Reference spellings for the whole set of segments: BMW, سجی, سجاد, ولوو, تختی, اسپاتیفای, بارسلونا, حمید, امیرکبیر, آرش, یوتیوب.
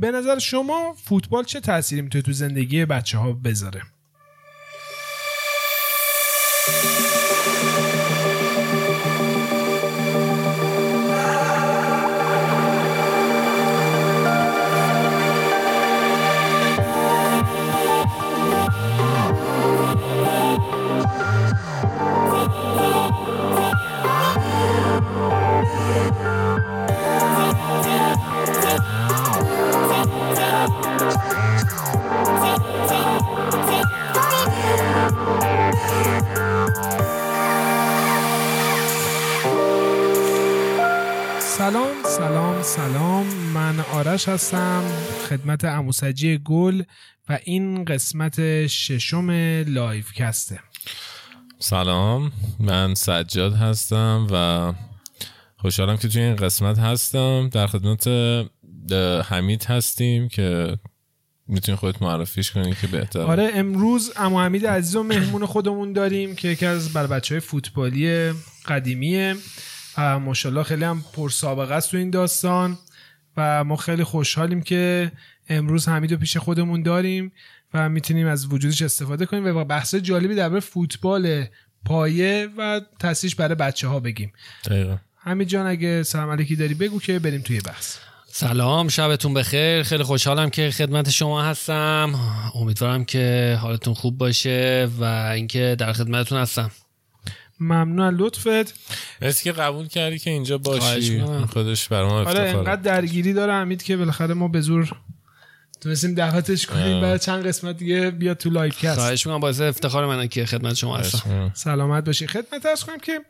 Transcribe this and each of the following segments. به نظر شما فوتبال چه تأثیری میتونه تو زندگی بچه ها بذاره؟ سلام، من آرش هستم، خدمت عمو سجی گل و این قسمت ششم لایف کسته. سلام، من سجاد هستم و خوشحالم که توی این قسمت هستم. در خدمت حمید هستیم که میتونی خودت معرفیش کنی که بهتره. آره، امروز عمو حمید عزیز و مهمون خودمون داریم که یکی از بچه‌های فوتبالی قدیمیه، ماشاءالله خیلی هم پرسابقه است تو این داستان و ما خیلی خوشحالیم که امروز حمیدو پیش خودمون داریم و میتونیم از وجودش استفاده کنیم و بحث جالبی درباره فوتبال پایه و تاثیرش برای بچه‌ها بگیم. دقیقاً. حمید جان اگه سلام علیکی داری بگو که بریم توی بحث. سلام، شبتون بخیر. خیلی خوشحالم که خدمت شما هستم. امیدوارم که حالتون خوب باشه و اینکه در خدمتتون هستم. ممنون لطفت. مرسی که قبول کردی که اینجا باشی. خودش برام افتخاره. آره، انقدر درگیری داره امید که بالاخره ما به زور تونستیم دعوتش کنیم برای چند قسمت دیگه بیا تو لایو کست. خواهش می‌کنم، باعث افتخار منه که خدمت شما هستم. سلامت باشی. خدمت عرض کنم که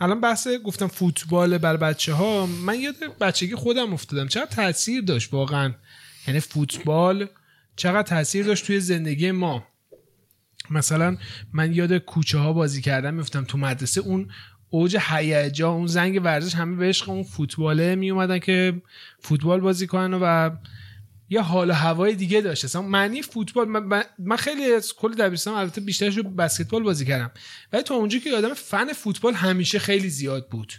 الان بحث گفتم فوتبال بر بچه‌ها، من یاد بچگی خودم افتادم چقدر تاثیر داشت واقعا، یعنی فوتبال چقدر تاثیر داشت توی زندگی ما. مثلا من یاد کوچه ها بازی کردم میفتم تو مدرسه، اون اوج هیجان، اون زنگ ورزش، همه به عشق اون فوتباله میومدن که فوتبال بازی کنن و یه حال و هوای دیگه داشت. اصلا معنی فوتبال، من خیلی از کل دبیرستان البته بیشترش رو بسکتبال بازی کردم ولی تو اونجا که یادم فن فوتبال همیشه خیلی زیاد بود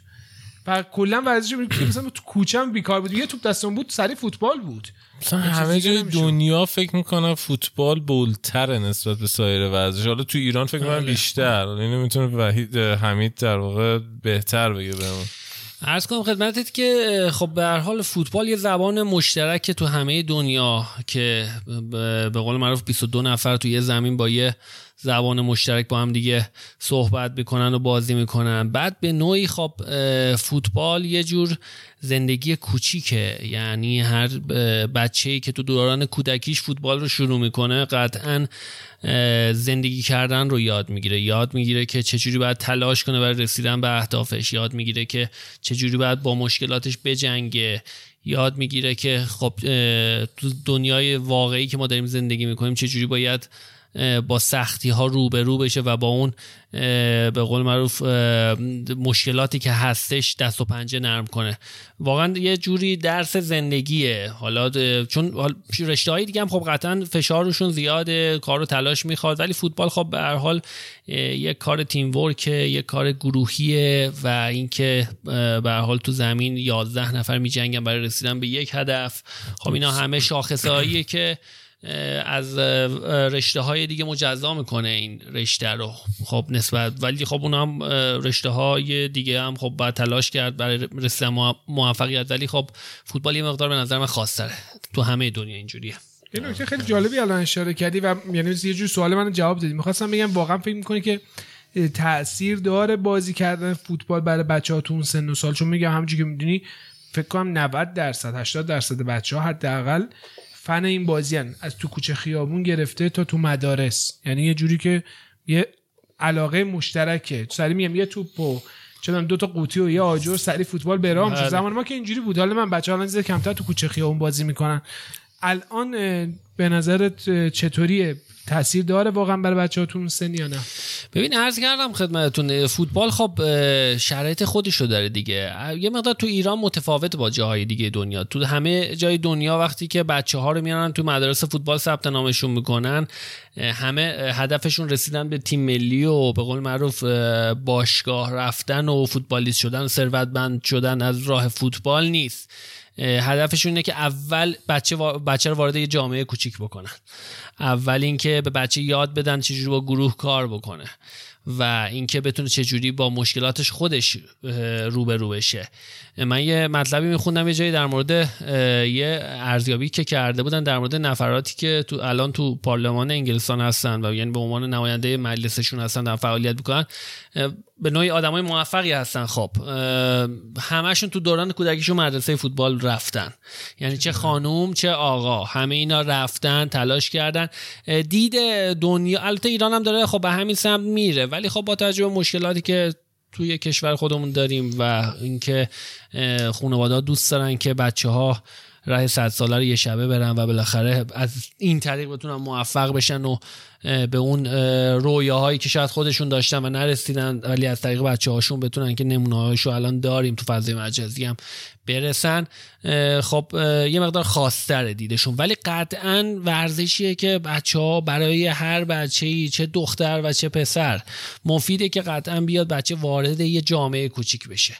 و کلا ورزش مثلا تو کوچم بیکار بود، یه توپ دستم بود سری فوتبال بود. مثلا همه جای دنیا فکر میکنم فوتبال بولتره نسبت به سایر ورزش، حالا تو ایران فکر میکنم بیشتر. اینو میتونه وحید حمید در واقع بهتر بگه بهمون. عرض کنم خدمتت که خب به هر حال فوتبال یه زبان مشترک تو همه دنیا که به قول معروف 22 نفر تو یه زمین با یه زبان مشترک با هم دیگه صحبت میکنن و بازی میکنن. بعد به نوعی خب فوتبال یه جور زندگی کوچیکه، یعنی هر بچه‌ای که تو دوران کودکیش فوتبال رو شروع میکنه قطعاً زندگی کردن رو یاد میگیره که چجوری باید تلاش کنه برای رسیدن به اهدافش، یاد میگیره که چجوری باید با مشکلاتش بجنگه، یاد میگیره که خب تو دنیای واقعی که ما داریم زندگی میکنیم چجوری باید با سختی ها روبرو بشه و با اون به قول معروف مشکلاتی که هستش دست و پنجه نرم کنه. واقعا یه جوری درس زندگیه. حالا چون رشته های دیگه هم خب قطعا فشارشون زیاده، کار و تلاش میخواد، ولی فوتبال خب به هر حال یه کار تیم ورکه، یه کار گروهیه و اینکه به هر حال تو زمین 11 نفر میجنگن برای رسیدن به یک هدف. خب اینا همه شاخصهاییه که از رشته های دیگه مجزا میکنه این رشته رو خب نسبت، ولی خب اونا هم رشته های دیگه هم خب باید تلاش کرد برای رسیدن موفقیت، ولی خب فوتبال یه مقدار به نظر من خاص‌تره تو همه دنیا اینجوریه. این نکته خیلی جالبی الان اشاره کردی و یعنی یه جور سوال من جواب دادی. میخواستم بگم واقعا فکر میکنی که تأثیر داره بازی کردن فوتبال برای بچه‌ها تو اون سن و سال؟ چون میگم همونجوری که میدونی فکر کنم 90% 80% بچه‌ها حداقل فن این بازیان، از تو کوچه خیابون گرفته تا تو مدارس، یعنی یه جوری که یه علاقه مشترکه. سری میگم یه توپو چون دو تا قوطی و یه آجر سری فوتبال برام شد. زمان ما که اینجوری بود. حالا من بچه‌ها الان کمتر تو کوچه خیابون بازی میکنن. الان به نظرت چطوریه؟ تأثیر داره واقعا برای بچه‌هاتون سن یا نه؟ ببین عرض کردم خدمتتون فوتبال خب شرایط خودش رو داره دیگه، یه مقدار تو ایران متفاوت با جاهای دیگه دنیا. تو همه جای دنیا وقتی که بچه‌ها رو میارن تو مدرسه فوتبال ثبت نامشون میکنن، همه هدفشون رسیدن به تیم ملی و به قول معروف باشگاه رفتن و فوتبالیست شدن، ثروتمند شدن از راه فوتبال نیست. هدفشون اینه که اول بچه رو وارد یه جامعه کوچیک بکنن، اول اینکه به بچه یاد بدن چجوری با گروه کار بکنه و اینکه بتونه چجوری با مشکلاتش خودش روبرو بشه. من یه مطلبی میخوندم یه جایی در مورد یه ارزیابی که کرده بودن در مورد نفراتی که الان تو پارلمان انگلستان هستن و یعنی به عنوان نماینده مجلسشون هستن در فعالیت میکنن، به نوعی آدمای موفقی هستن. خب همشون تو دوران کودکیشون مدرسه فوتبال رفتن، یعنی چه خانوم چه آقا همه اینا رفتن، تلاش کردن، دید دنیا، البته ایران هم داره خب به همین سمت میره، ولی خب با توجه به مشکلاتی که توی کشور خودمون داریم و اینکه خانواده‌ها دوست دارن که بچه‌ها راه 100 ساله رو یه شبه برن و بالاخره از این طریق بتونن موفق بشن و به اون رویاهایی که شاید خودشون داشتن و نرسیدن، ولی از طریق بچه‌هاشون بتونن که نمونه‌هاشو الان داریم تو فضای مجازی هم برسن. خب یه مقدار خاص‌تره دیدشون، ولی قطعاً ورزشیه که بچه‌ها برای هر بچه‌ای چه دختر و چه پسر مفیده که قطعاً بیاد بچه وارد یه جامعه کوچیک بشه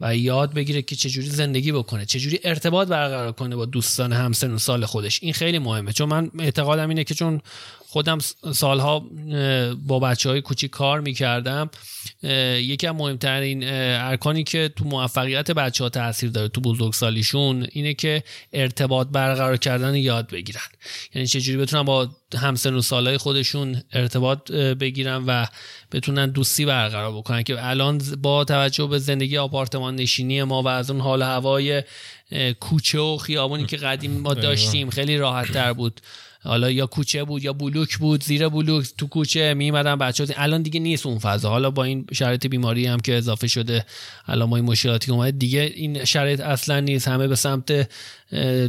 و یاد بگیره که چجوری زندگی بکنه، چجوری ارتباط برقرار کنه با دوستان همسن و سال خودش. این خیلی مهمه، چون من اعتقادم اینه که چون خودم سالها با بچه‌های کوچیک کار می‌کردم، یکی از مهمترین ارکانی که تو موفقیت بچه‌ها تأثیر داره تو بزرگسالیشون اینه که ارتباط برقرار کردن یاد بگیرن، یعنی چجوری بتونن با همسن و سالای خودشون ارتباط بگیرن و بتونن دوستی برقرار بکنن که الان با توجه به زندگی آپارتمان نشینی ما و از اون حال هوای کوچه و خیابونی که قدیم ما داشتیم خیلی راحت‌تر بود. حالا یا کوچه بود یا بلوک بود، زیر بلوک تو کوچه میمدن بچه‌ها، الان دیگه نیست اون فضا. حالا با این شرایط بیماری هم که اضافه شده، الان ما این مشکلاتی که اومده دیگه این شرایط اصلا نیست، همه به سمت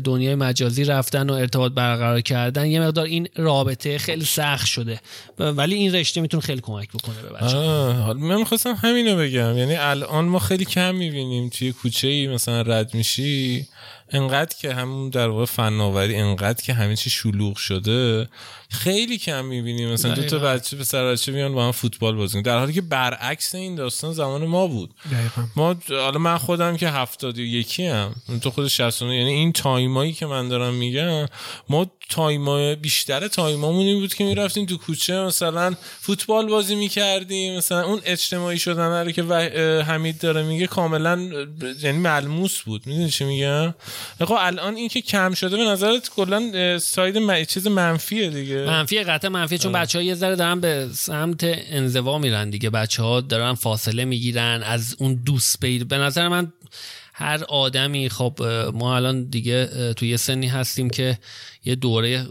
دنیای مجازی رفتن و ارتباط برقرار کردن، یه مقدار این رابطه خیلی سخت شده، ولی این رشته میتونه خیلی کمک بکنه به بچه‌ها. من می‌خواستم همینو بگم، یعنی الان ما خیلی کم می‌بینیم توی کوچه‌ای مثلا رد میشی، انقدر که همون در واقع فناوری، انقدر که همه چی شلوغ شده، خیلی کم می‌بینیم مثلا دو تا بچه پسر بچه میان با هم فوتبال بازی می‌کنن، در حالی که برعکس این داستان زمان ما بود. ما حالا من خودم که 71 ام، تو خود 69، یعنی این تایمایی که من دارم میگم، ما تایمای بیشتر تایمامون این بود که میرفتیم تو کوچه مثلا فوتبال بازی میکردیم. مثلا اون اجتماعی شدن رو که حمید داره میگه کاملا یعنی ملموس بود. میدونی چی میگم؟ آقا الان این که کم شده به نظرت کلا ساید چیز منفیه دیگه؟ منفیه، قطعا منفیه، چون بچه‌ها یه ذره دارن به سمت انزوا میرن دیگه، بچه‌ها دارن فاصله میگیرن از اون دوست پیدا. به نظر من هر آدمی، خب ما الان دیگه توی یه سنی هستیم که یه دوره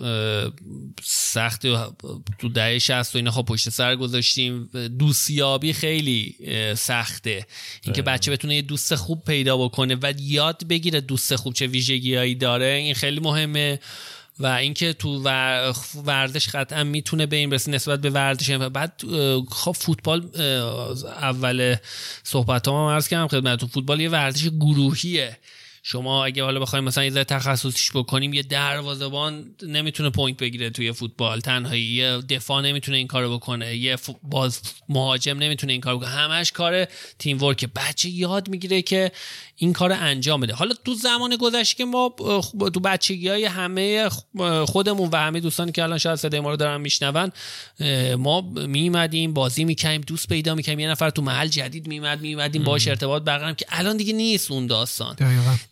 سخت تو دهه 60 و اینا خب پشت سر گذاشتیم. دوستیابی خیلی سخته، اینکه بچه بتونه یه دوست خوب پیدا بکنه و یاد بگیره دوست خوب چه ویژگی‌هایی داره، این خیلی مهمه. و اینکه تو ورزش قطعا میتونه به این برسه نسبت به ورزش. بعد خب فوتبال، اول صحبتام عرض کردم خدمتتون، فوتبال یه ورزش گروهیه. شما اگه حالا بخوایم مثلا یه ذره تخصصیش بکنیم، یه دروازه‌بان نمیتونه پوینت بگیره توی فوتبال تنهایی، یه دفاع نمیتونه این کارو بکنه، یه باز مهاجم نمیتونه این کارو بکنه، همش کار تیم ورک. بچه یاد میگیره که این کارو انجام بده. حالا تو زمان گذشته که ما تو بچگیای همه خودمون و همه دوستانی که الان شاید صدای ما رو دارن میشنون، ما میومدیم بازی میکردیم، دوست پیدا میکردیم، یه نفر تو محل جدید میومدیم باهاش ارتباط برقرار کنیم، که الان دیگه نیست اون داستان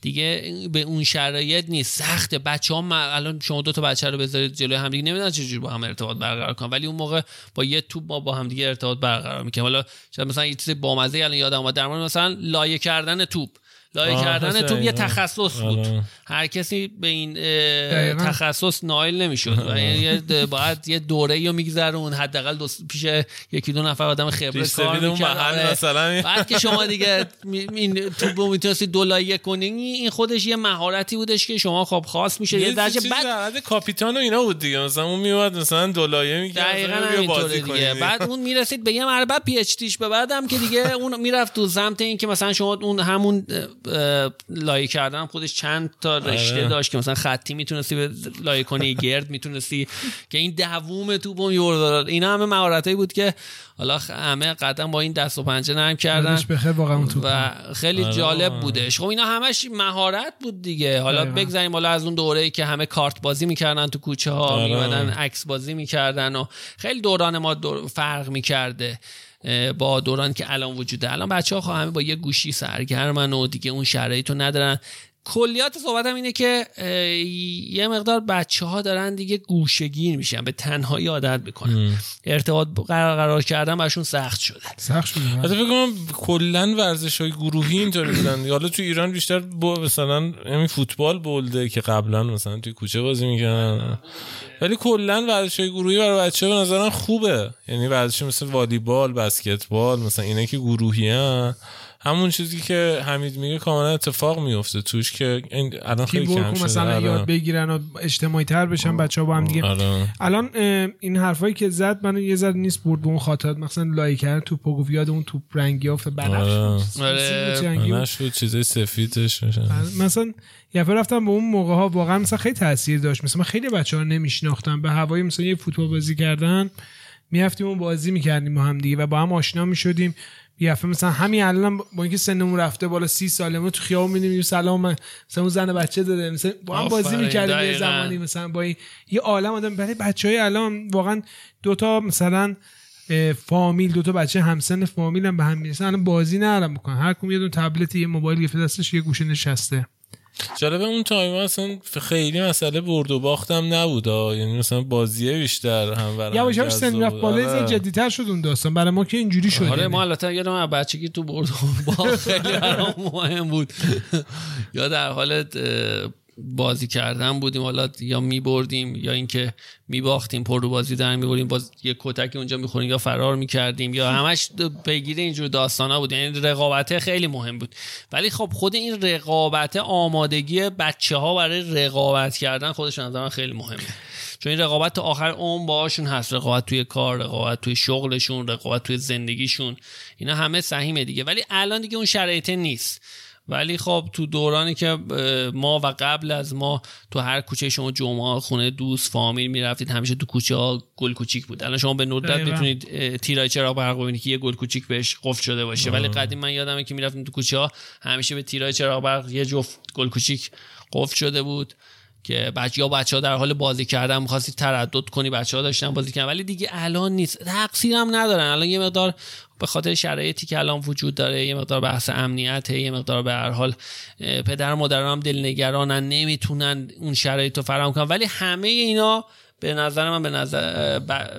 دیگه، به اون شرایط نیست. سخته. بچه‌ها الان شما دو تا بچه رو بذارید جلوی هم دیگه نمیدونن چجوری با هم ارتباط برقرار کنن، ولی اون موقع با یه توپ ما با هم دیگه ارتباط برقرار می‌کنیم. حالا شاید مثلا یه چیز بامزه الان یادم اومد در مورد مثلا لایه کردن توپ یه تخصص بود، هر کسی به این تخصص نائل نمیشد و یعنی باید یه دوره‌ای رو می‌گذرون، حداقل پیش یکی دو نفر آدم خبره کار می‌کرد، بعد که شما دیگه این توپ رو می‌تونستی دو لایه کنی، این خودش یه مهارتی بودش که شما خب خاص میشه یه درجه. بعد کاپیتان و اینا بود دیگه، مثلا اون میواد مثلا دو لایه می‌کرد، دقیقاً همینطوری دیگه. بعد اون میرسید به یه مرحله پی اچ دیش، به بعدم که دیگه اون میرفت تو سمت این که مثلا شما اون همون لایه کردن خودش چند تا رشته داشت که مثلا خطی میتونستی به لایه کنی، گرد میتونستی که این دووم توپم یورد داد. اینا همه مهارتایی بود که حالا همه قدم با این دست و پنجه نرم کردن و خیلی جالب بودش. خب اینا همش مهارت بود دیگه. حالا بگذاریم حالا از اون دوره‌ای که همه کارت بازی میکردن تو کوچه ها، میمدن عکس بازی میکردن و خیلی دوران ما فرق میکرده با دوران که الان وجوده. الان بچه ها همه با یه گوشی سرگرمن و دیگه اون شرایطو ندارن. کلیات صحبتم اینه که یه مقدار بچه ها دارن دیگه گوشگیر میشن، به تنهایی عادت میکنن، ارتباط قرار کردن براشون سخت شده. حتی فکر کنم کلا ورزش های گروهی اینطوری بودن. حالا تو ایران بیشتر مثلا همین فوتبال بولده که قبلا مثلا توی کوچه بازی میکنن، ولی کلا ورزش های گروهی برای بچه ها به نظرم خوبه. یعنی ورزش مثل والیبال، بسکتبال، مثلا اینا که گروهیه، همون چیزی که حمید میگه کاملا اتفاق میفته توش که الان خیلی کم شده، مثلا یاد بگیرن و اجتماعی تر بشن بچه‌ها با هم دیگه. الان این حرفایی که زد من یه ذره نیست برد به اون خاطرات، مثلا لایک کردن تو پوگو یاد اون توپ رنگی افت بنفش نشد چیزای سفیدش میشن. مثلا یه بار رفتم به اون موقع ها واقعا مثلا خیلی تاثیر داشت. مثلا من خیلی بچه‌ها نمیشناختم، به هوای مثلا یه فوتبال بازی کردن میافتیم اون بازی میکردیم با هم دیگه و با هم آشنا میشدیم. یه فهم مثلا همین الان با اینکه سنمون رفته بالا 30 سالمون تو خیابون می‌بینیم سلام من مثلا اون زن بچه داره مثلا با هم بازی می‌کردیم یه زمانی مثلا با این یه عالم آدم. برای بچهای الان واقعا دوتا مثلا فامیل، دوتا بچه همسن فامیل هم به هم میرسن بازی نرم می‌کنن، هر کدوم یه دونه تبلت یه موبایل گرفته دستش یه گوشه نشسته. جالبه اون تایم اصلا خیلی مسئله برد و باختم نبود، یعنی مثلا بازیه بیشتر هم برام یواش یواش سن رفت بالا جدی‌تر شد اون داستان. برای ما که اینجوری شد آره، ما البته یادم از بچگی تو برد و باخت خیلی برام مهم بود، یا در حال بازی کردن بودیم، حالا یا میبردیم یا اینکه میباختیم پر رو بازی در میبریم، باز یه کتکی اونجا میخوریم یا فرار میکردیم یا همش پیگیر اینجور داستانا بود. یعنی رقابت خیلی مهم بود، ولی خب خود این رقابت، آمادگی بچه ها برای رقابت کردن خودش از من خیلی مهمه، چون این رقابت تا آخر عمر باهاشون هست. رقابت توی کار، رقابت توی شغلشون، رقابت توی زندگیشون، اینا همه سهیمه دیگه. ولی الان دیگه اون شرایط نیست. ولی خب تو دورانی که ما و قبل از ما تو هر کوچه شما جمعه خونه دوست فامیل میرفتید، همیشه تو کوچه ها گل کوچیک بود. الان شما به ندرت میتونید تیرای چراغ برق ببینید که یه گل کوچیک بهش قفل شده باشه، ولی قدیم من یادمه که میرفتیم تو کوچه ها همیشه به تیرای چراغ برق یه جفت گل کوچیک قفل شده بود که بچه‌ها در حال بازی کردن، می‌خواستی تردد کنی، بچه‌ها داشتن بازی کردن. ولی دیگه الان نیست، تقصیر هم ندارن. الان یه مقدار به خاطر شرایطی که الان وجود داره، یه مقدار بحث امنیته، یه مقدار به هر حال پدر و مادرها هم دلنگرانن، نمیتونن اون شرایط رو فراهم کنن. ولی همه اینا به نظر من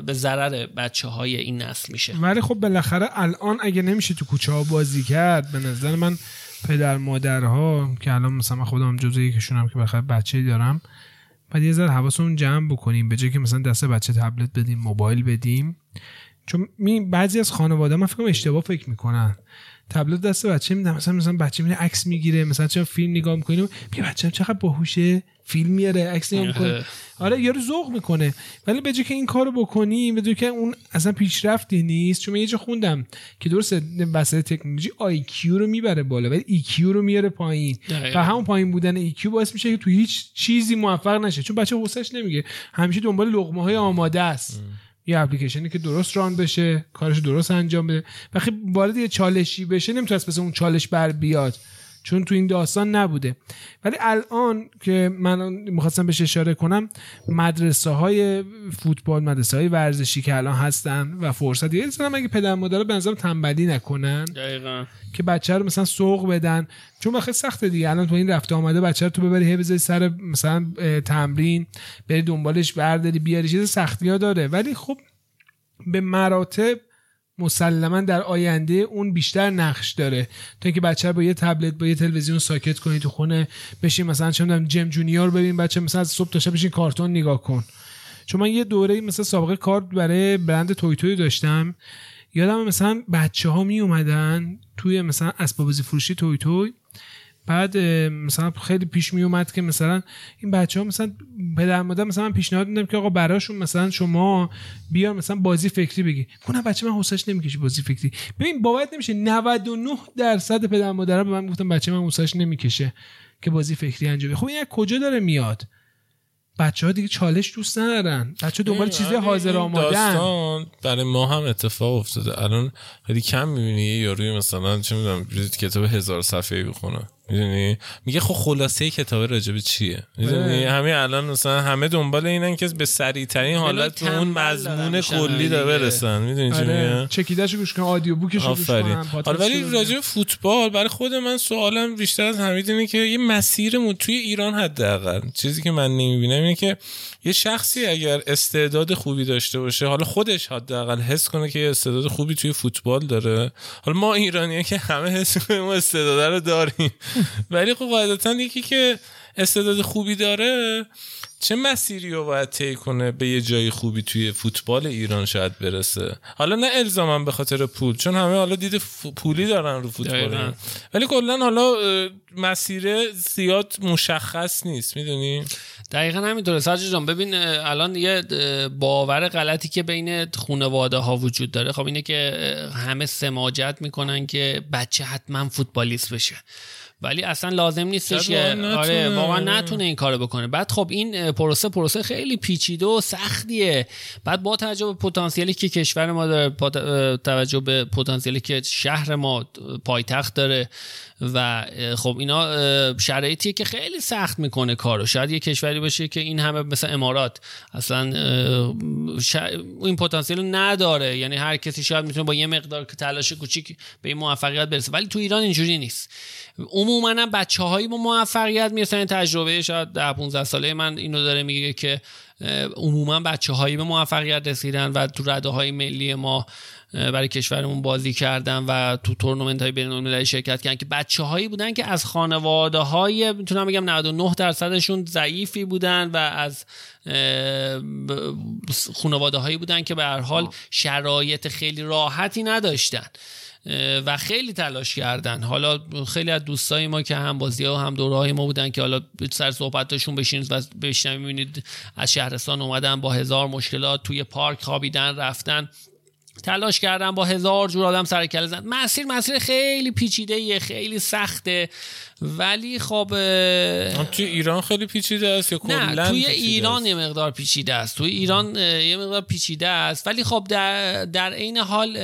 به ضرر بچه‌های این نسل میشه. ولی خب بالاخره الان اگه نمیشه تو کوچه‌ها بازی کرد، به نظر من پدر مادرها که الان مثلا من خودم جزو یکشونم که بخاطر بچه‌ای دارم، بعد یه ذره حواسمون جمع بکنیم، به جای که مثلا دست بچه تبلت بدیم، موبایل بدیم. چون بعضی از خانواده من فکر کنم اشتباه فکر میکنن، تبلت دست بچه میدم، مثلا بچه میره عکس میگیره، مثلا چرا فیلم نگاه میکنیم، میگه بچه‌م چقدر باهوشه، فیلم میاره، عکس نگاه میکنه، آره یارو ذوق میکنه. ولی به جای که این کارو بکنیم، به جای که اون اصلا پیشرفتی نیست. چون من یه جا خوندم که درسته وسایل تکنولوژی IQ رو میبره بالا ولی EQ رو میاره پایین، و همون پایین بودن EQ باعث میشه که تو هیچ چیزی موفق نشه، چون بچه حوصله‌اش نمیگیره، همیشه دنبال لقمه‌های آماده است. یه اپلیکیشنی که درست ران بشه، کارش درست انجام بده، وقتی وارد یه چالشی بشه نمیتونه از پس اون چالش بر بیاد، چون تو این داستان نبوده. ولی الان که من میخواستم بهش اشاره کنم، مدرسه های فوتبال، مدرسه های ورزشی که الان هستن و فرصت یه سنم اگه پدر مادرها به نظرم تنبلی نکنن دقیقا. که بچه رو مثلا سوق بدن، چون خیلی سخته دیگه الان تو این رفته آمده بچه رو تو ببری بذاری سر مثلا تمرین، بری دنبالش برداری بیاری، چیز سختی ها داره. ولی خب به مراتب مسلما در آینده اون بیشتر نقش داره تا اینکه بچه با یه تبلت با یه تلویزیون ساکت کنی تو خونه بشین، مثلا چه می‌دونم جم جونیور ببین، بچه مثلا از صبح تا شب بشین کارتون نگاه کن. چون من یه دوره مثلا سابقه کار برای برند توی داشتم، یادم مثلا بچه‌ها می اومدن توی مثلا اسباب بازی فروشی توی، بعد مثلا خیلی پیش می اومد که مثلا این بچه‌ها مثلا پدرم مادرم مثلا من پیشنهاد میدم که آقا براشون مثلا شما بیا مثلا بازی فکری بگی. گفتم بچه من حوصله‌اش نمیکشه بازی فکری. ببین باور نمیشه 99% پدرم مادرم به من گفتن بچه من حوصله‌اش نمیکشه که بازی فکری انجام بده. خب این از کجا داره میاد؟ بچه‌ها دیگه چالش دوست ندارن. بچه‌ها دنبال چیزای حاضر آماده‌ن. داستان برای ما هم اتفاق افتاده. الان خیلی کم می‌بینی یارو مثلا چه می‌دونم کتاب 1000 صفحه‌ای بخونه. می‌دونی؟ میگه خب خلاصه کتاب راجع به چیه؟ می‌دونی؟ همین الان مثلا همه دنبال اینن که به سریع‌ترین حالت اون مضمون کلی دا برسن. می‌دونی چی میگم؟ چکیده‌شو گوش کن، آدیو بوکشو گوش کن. آره ولی راجع به فوتبال برای خود من سوالم بیشتر از حمید اینه که یه مسیرمون توی ایران حداقل چیزی که من نمی‌بینم اینه که یه شخصی اگر استعداد خوبی داشته باشه، حالا خودش حداقل حس کنه که استعداد خوبی توی فوتبال داره. حالا ما ایرانی‌ها که همه حس می‌کنیم استعداد رو داریم. ولی خب قاعدتاً یکی که استعداد خوبی داره چه مسیری رو باید طی کنه به یه جای خوبی توی فوتبال ایران شاید برسه. حالا نه الزاماً به خاطر پول، چون همه حالا دید پولی دارن رو فوتبال، ولی کلاً حالا مسیر زیاد مشخص نیست. میدونی؟ دقیقاً همینطوره سجاد جان. ببین الان یه باور غلطی که بین خانواده ها وجود داره خب اینه که همه سماجت میکنن که بچه حتما فوتبالیست بشه، ولی اصلا لازم نیستش که آره واقعا نتونه این کارو بکنه. بعد خب این پروسه خیلی پیچیده و سختیه. بعد با توجه به پتانسیلی که کشور ما داره، با توجه به پتانسیلی که شهر ما پایتخت داره و خب اینا شرایطیه که خیلی سخت میکنه کارو. شاید یه کشوری باشه که این همه مثلا امارات اصلا این پتانسیلو نداره، یعنی هر کسی شاید میتونه با یه مقدار تلاش کوچیک به این موفقیت برسه، ولی تو ایران اینجوری نیست. عموما هم بچه‌هایی با موفقیت میرسن. تجربه شاید 10-15 ساله من اینو داره میگه که عموما بچه‌هایی به موفقیت رسیدن و تو رده‌های ملی ما برای کشورمون بازی کردن و تو تورنمنت‌های بین‌المللی شرکت کردن که بچه‌هایی بودن که از خانواده‌های میتونم بگم 99%شون ضعیفی بودن و از خانواده‌هایی بودن که به هر حال شرایط خیلی راحتی نداشتن و خیلی تلاش کردن. حالا خیلی از دوستای ما که هم بازی‌ها و هم دوره‌های ما بودن که حالا سر صحبتاشون بشین و بشین می‌بینید از شهرستان اومدن با 1000 مشکلات توی پارک خوابیدن، رفتن تلاش کردن، با 1000 جور آدم سر کله زدن. مسیر خیلی پیچیده، خیلی سخته. ولی خب توی ایران خیلی پیچیده است یا کلا توی ایران یه مقدار پیچیده است؟ توی ایران یه مقدار پیچیده است، ولی خب در عین حال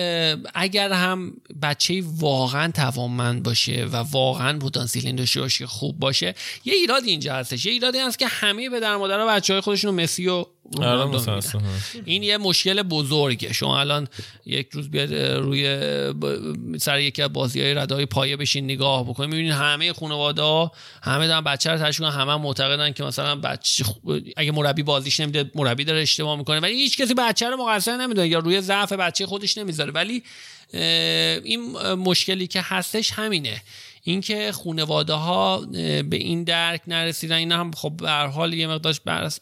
اگر هم بچه‌ای واقعا توانمند باشه و واقعا پتانسیل داشته باشه، خوب باشه، یه ایراد اینجا هستش. یه ایرادی هست که همه پدر مادرها بچه‌های خودشون مسی و رونالدو، این یه مشکل بزرگه. شما الان یک روز بیاد روی سر یکی از بازی‌های رده‌های پایه بشین نگاه بکنید، می‌بینید همه خانواده‌ها همه دارن بچه رو تشویق می‌کنن، همه معتقدن که مثلا بچه اگه مربی بازیش نمیده مربی داره اشتباه می‌کنه، ولی هیچ کسی بچه رو مقصر نمی‌دونه یا روی ضعف بچه خودش نمیذاره. ولی این مشکلی که هستش همینه، اینکه خانواده‌ها به این درک نرسیدن. این هم خب به هر حال یه مقدار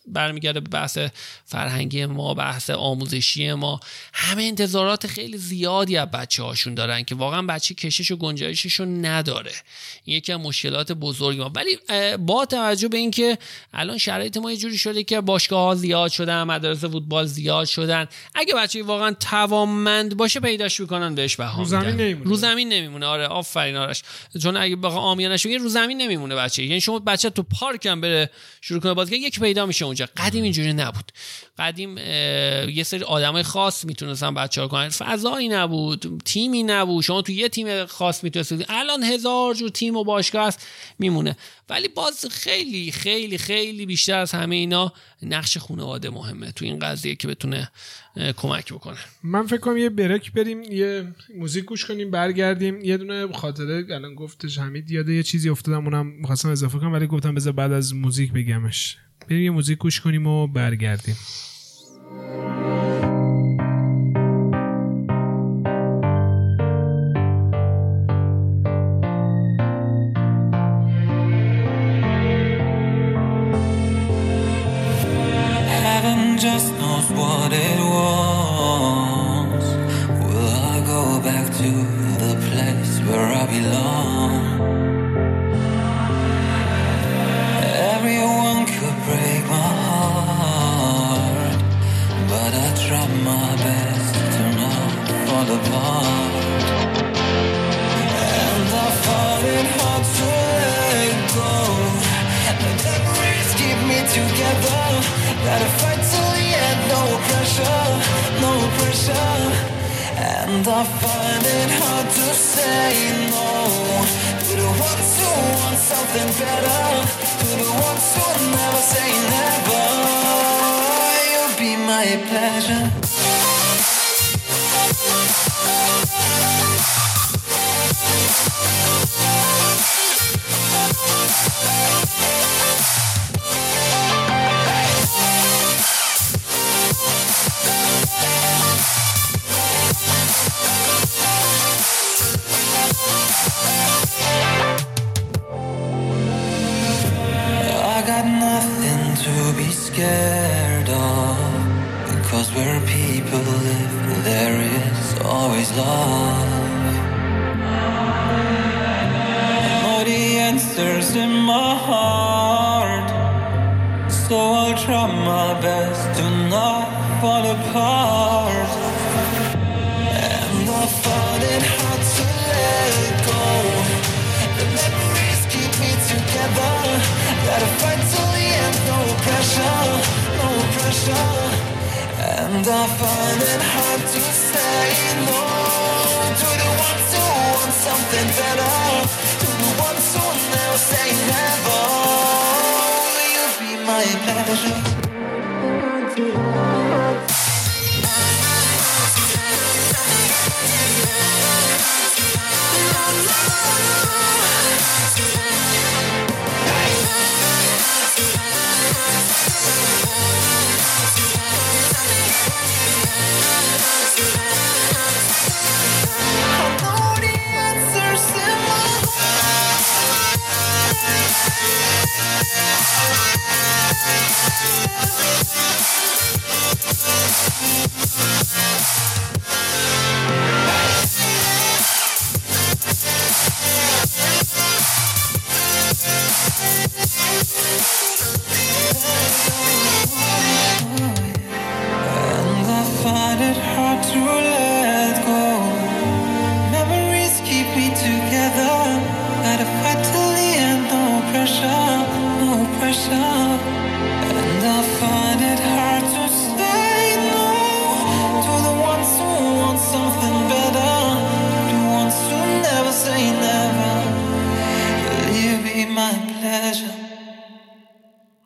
برمیگرده به بحث فرهنگی ما، بحث آموزشی ما. همه انتظارات خیلی زیادی از بچه‌هاشون دارن که واقعا بچه کشش و گنجایشش رو نداره. این یکی از مشکلات بزرگ ما. ولی با توجه به اینکه الان شرایط ما یه جوری شده که باشگاه‌ها زیاد شدن، مدارس فوتبال زیاد شدن، اگه بچه‌ای واقعا توانمند باشه پیداش می‌کنن بهش بها میدن. رو زمین نمیمونه. آره آفرین آرش. چون اگه بخوام عامیانش بگم رو زمین نمیمونه بچه. یعنی شما بچه تو پارک هم بره شروع کنه بازی، یک پیدا میشه اونجا. قدیم اینجوری نبود. قدیم یه سری آدمای خاص میتونستن بچه‌ها کنن، فضایی نبود، تیمی نبود، شما تو یه تیم خاص میتونستید. الان 1000 جور تیم و باشگاه هست میمونه، ولی باز خیلی خیلی خیلی بیشتر از همه اینا نقش خانواده مهمه تو این قضیه که بتونه کمک بکنه. من فکر کنم یه بریک بریم، یه موزیک گوش کنیم، برگردیم. یه دونه خاطره الان گفتش حمید، یاده یه چیزی افتادم، اونم می‌خواستم اضافه کنم ولی گفتم بذار بعد از موزیک بگمش. بریم یه موزیک گوش کنیم و برگردیم. Heaven just knows what it was. Will I go back to the place where I belong? Everyone could break my heart. that I tried my best to not fall apart, and I find it hard to let go, but memories keep me together, gotta fight till the end, no pressure, no pressure, and I find it hard to say no, to the ones who want something better, to the ones who never say never. Be my pleasure. I got nothing to be scared of, cause where people live, there is always love. I know the answers in my heart, so I'll try my best to not fall apart. And I find it hard to let go, the memories keep me together, gotta fight till the end, no pressure, no pressure. And I find it hard to say no to the ones who want something better, to the ones who never say never. You'll be my pleasure.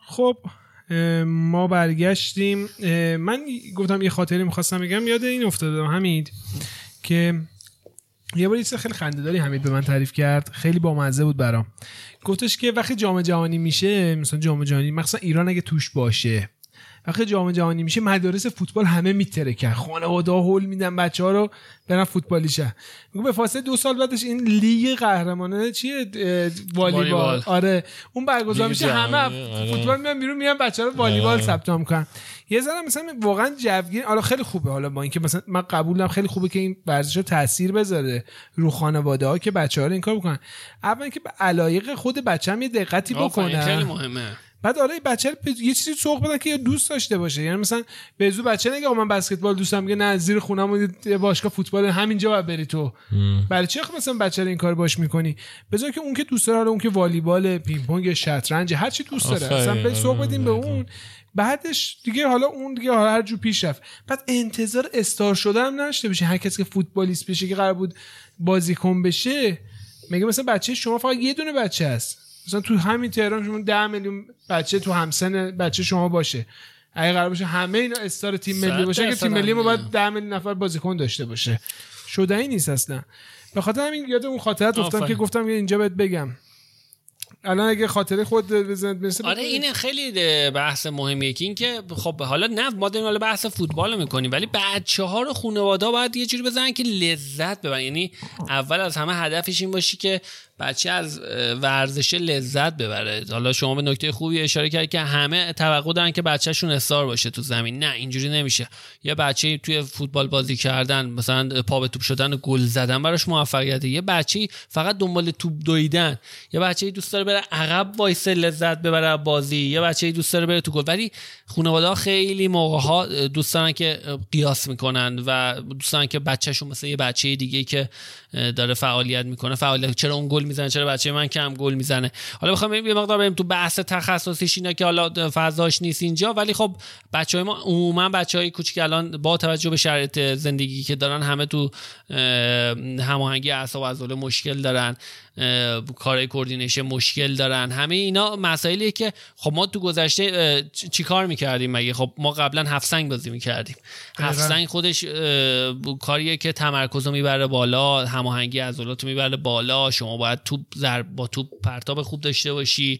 خب ما برگشتیم. من گفتم یه خاطری میخواستم بگم، یاد این افتادم حمید که یه بار یه چیز خیلی خنده‌داری حمید به من تعریف کرد، خیلی بامزه بود برام. گفتش که وقتی جام جهانی میشه، مثلا جام جهانی مثلا ایران اگه توش باشه، وقتی جام جهانی میشه مدارس فوتبال همه میترکن، خانواده‌ها هول میدن بچه‌ها رو برن فوتبالیشن. میگم به فاصله 2 سال بعدش این لیگ قهرمانان چیه والیبال، آره اون برگزار میشه، همه فوتبال میان بیرون میان بچه‌ها رو والیبال ثبت نام کردن. یه زنم مثلا واقعا جوگیر، حالا خیلی خوبه، حالا با اینکه مثلا من قبول دارم خیلی خوبه که این ورزشا تاثیر بذاره رو خانواده‌ها که بچه‌ها رو این کار بکنن، اول که به علایق خود بچه‌م یه دقتی بکنن، خیلی مهمه. بعد آره بچه‌ها یه چیزی سوق بدن که یا دوست داشته باشه، یعنی مثلا به زو بچه نگه من بسکتبال دوستم، میگه نه زیر خونه‌مون باشگاه فوتبال همینجا باید بری تو. برای چه مثلا بچه‌ها این کار باش می‌کنی؟ بذار که اون که دوست داره، اون که والیبال، پینگ پونگ، شطرنج، هر چی دوست داره مثلا به سوق بدیم به اون. بعدش دیگه حالا اون دیگه هر جو پیش رفت. بعد انتظار استار شدن نشته بشه، هر کسی که فوتبالیست بشه که قرار بود بازیکن بشه، میگه مثلا بچه شما فقط یه دونه بچه است، مثلا تو همین تهران شما 10 میلیون بچه تو همسن بچه شما باشه، اگه قرار باشه همه اینا استار تیم ملی باشه که تیم ملی ما باید 10 میلیون نفر بازیکن داشته باشه، شدنی نیست اصلا. به خاطر همین یاد اون خاطرات افتادم که گفتم اینجا بهت بگم. الان اگه خاطره خود بزنید مثلا، آره این خیلی بحث مهمیه که این که خب حالا نه ما داریم حالا بحث فوتبال میکنیم، ولی بچه‌ها رو خانواده‌ها باید یه جوری بزنن که لذت ببرن. یعنی اول از همه هدفش این باشه که بچه از ورزش لذت ببره. حالا شما به نکته خوبی اشاره کردید که همه توقع دارن که بچه‌شون استار باشه تو زمین. نه، اینجوری نمیشه. یه بچه‌ای توی فوتبال بازی کردن، مثلا پا به توپ شدن و گل زدن براش موفقیته. یه بچه‌ای فقط دنبال توپ دویدن، یه بچه‌ای دوست داره بره عقب وایسه لذت ببره از بازی، یه بچه‌ای دوست داره بره تو گل. ولی خانواده‌ها خیلی موقع‌ها دوست دارن که قیاس میکنن و دوست دارن که بچه‌شون مثلا یه بچه‌ی دیگه که داره فعالیت میکنه فعالیت، چرا اون گل میزنه، چرا بچه من کم گل میزنه. حالا بخوام یه مقدار بریم تو بحث تخصصیش، اینا که حالا فضاش نیست اینجا، ولی خب بچهای ما عموما بچهای کوچیک الان با توجه به شرایط زندگی که دارن همه تو هماهنگی اعصاب و عضله مشکل دارن، کارهای کوردینیشن مشکل دارن. همه اینا مسائلیه که خب ما تو گذشته چیکار میکردیم؟ مگه خب ما قبلا هفت سنگ بازی میکردیم. هفت سنگ خودش کاریه که تمرکزو میبره بالا، هماهنگی عضلاتو میبره بالا. شما باید توپ با توپ پرتاب خوب داشته باشی،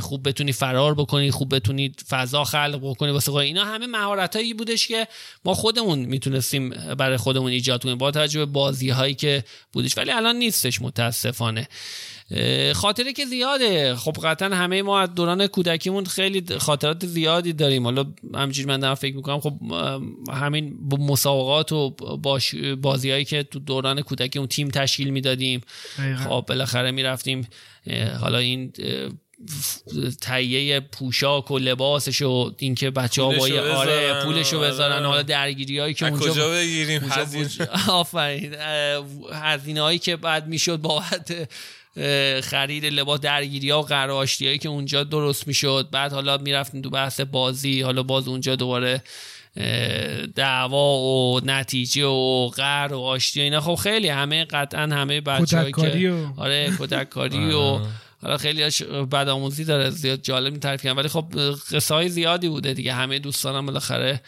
خوب بتونی فرار بکنی، خوب بتونی فضا خلق بکنی واسه خودت. اینا همه مهارتایی بودش که ما خودمون میتونستیم برای خودمون ایجاد کنیم با توجه به بازی‌هایی که بودش، ولی الان نیستش متاسفانه. خاطره که زیاده. خب قطعا همه ما از دوران کودکیمون خیلی خاطرات زیادی داریم. حالا همینجوری من دارم فکر میکنم، خب همین مسابقات و بازیایی که تو دوران کودکی اون تیم تشکیل میدادیم، خب بالاخره میرفتیم حالا این تهیه پوشاک و لباسش و اینکه بچه‌ها وای آره پولشو بذارن، حالا درگیریایی که اونجا کجا بگیریم، آفرین، هزینه‌هایی که بعد میشد بابت خرید لباس، درگیری‌ها و قراشتی‌هایی که اونجا درست میشد. بعد حالا میرفتیم تو بحث بازی، حالا باز اونجا دوباره دعوا و نتیجه و قهر و آشتی و اینا. خب خیلی همه قطعا همه بچه‌هایی که آره کودک‌کاری و حالا خیلی‌هاش بدآموزی داره، زیاد جالب تعریف کردن، ولی خب قصه های زیادی بوده دیگه. همه دوستانم بالاخره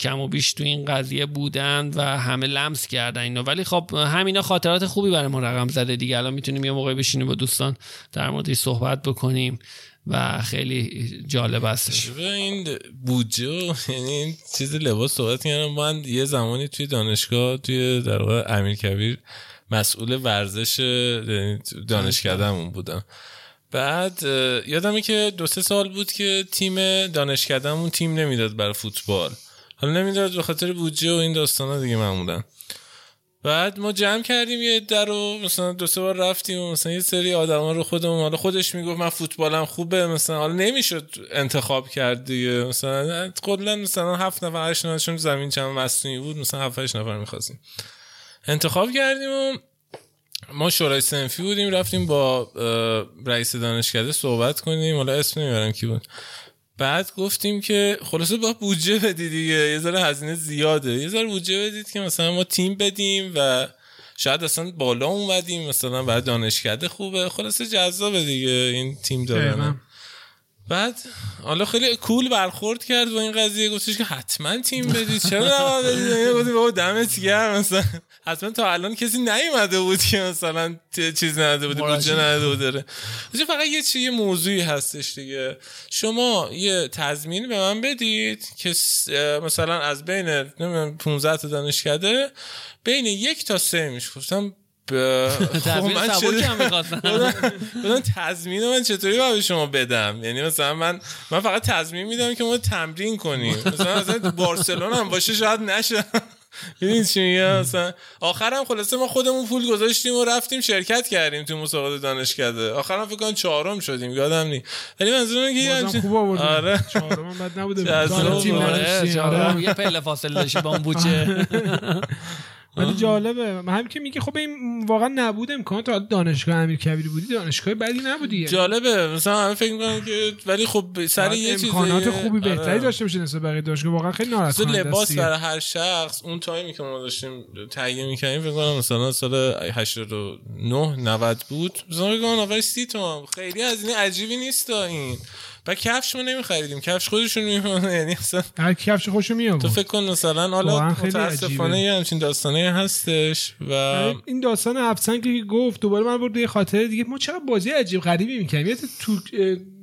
کم و بیش تو این قضیه بودن و همه لمس کردن اینو، ولی خب همینا خاطرات خوبی برای ما رقم زده دیگه. الان میتونیم یه موقعی بشینیم با دوستان در موردش صحبت بکنیم و خیلی جالب هستش. این بودجه، یعنی چیز لباس صحبت کردم، من یه زمانی توی دانشگاه توی در واقع امیرکبیر مسئول ورزش دانشکده‌مون بودم. بعد یادمه که 2-3 سال بود که تیم دانشکده‌مون تیم نمیداد برای فوتبال. حالا نمیداد به خاطر بودجه و این داستانا دیگه معمولا. بعد ما جمع کردیم یه عده رو، مثلا 2-3 بار رفتیم و مثلا یه سری آدما رو خودمون، حالا خودش میگفت من فوتبالم خوبه، مثلا حالا نمیشد انتخاب کرد دیگه، مثلا کلا مثلا 7 نفر 8 نفر، چون زمین چند مصنوعی بود، مثلا 7-8 نفر می‌خواستیم. انتخاب کردیم و ما شورای صنفی بودیم، رفتیم با رئیس دانشکده صحبت کنیم، حالا اسم نمیبرم کی بود. بعد گفتیم که خلاصه با بودجه بدید دیگه، یه ذره هزینه زیاده، یه ذره بودجه بدید که مثلا ما تیم بدیم و شاید اصلا بالا اومدیم، مثلا برای دانشکده خوبه، خلاصه جذابه دیگه این تیم دادن. بعد حالا خیلی کول برخورد کرد با این قضیه، گفتش که حتما تیم بدید، چرا نمیدید. گفتم بابا دمت گرم، مثلا حتما تا الان کسی نیومده بود که مثلا چیز نداده بود، بودجه نداده بود. داره فقط یه چیز موضوعی هستش دیگه، شما یه تضمین به من بدید که مثلا از بین نمیدونم 15 تا دانشکده بین 1 تا 3 میشه. گفتم من تضمین من چطوری باید شما بدم؟ یعنی مثلا من فقط تضمین میدم که ما تمرین کنیم، مثلا بارسلونا هم باشه شاید نشه. ببین چی میگم، مثلا آخرام خلاصه ما خودمون پول گذاشتیم و رفتیم شرکت کردیم تو مسابقات دانشکده، آخرام فکر کنم 4م شدیم، یادم نیست. ولی منظورم اینه که بازم خوب آوردیم. آره 4م بد نبوده، تیم یه پله فاصله داشت با اون بودجه. ولی جالبه همین که میگه خب این واقعا نبود امکان. تا دانشگاه امیرکبیر بودی، دانشگاه بدی نبودی، جالبه مثلا همه فکر می‌کنن که، ولی خب سر یه چیزی امکانات خوبی بهتری داشته میشه نسبت به بقیه دانشگاه. واقعا خیلی ناراحت شدم. لباس برای هر شخص اون تایمی که ما داشتیم تهیه می‌کردیم فکر کنم مثلا سال 89 90 بود، مثلا فکر کنم اول 30 تومن، خیلی از این عجیبی نیست. این با کفش ما نمی‌خریدیم، کفش خودشون میونه، یعنی مثلا هر کفش خودشون میونه. تو فکر کن مثلا حالا متأسفانه یه همچین داستانی هستش. و این داستان هفت سنگی که گفت دوباره من برد یه خاطره دیگه. ما چرا بازی عجیب غریبی می‌کنیم؟ یه تو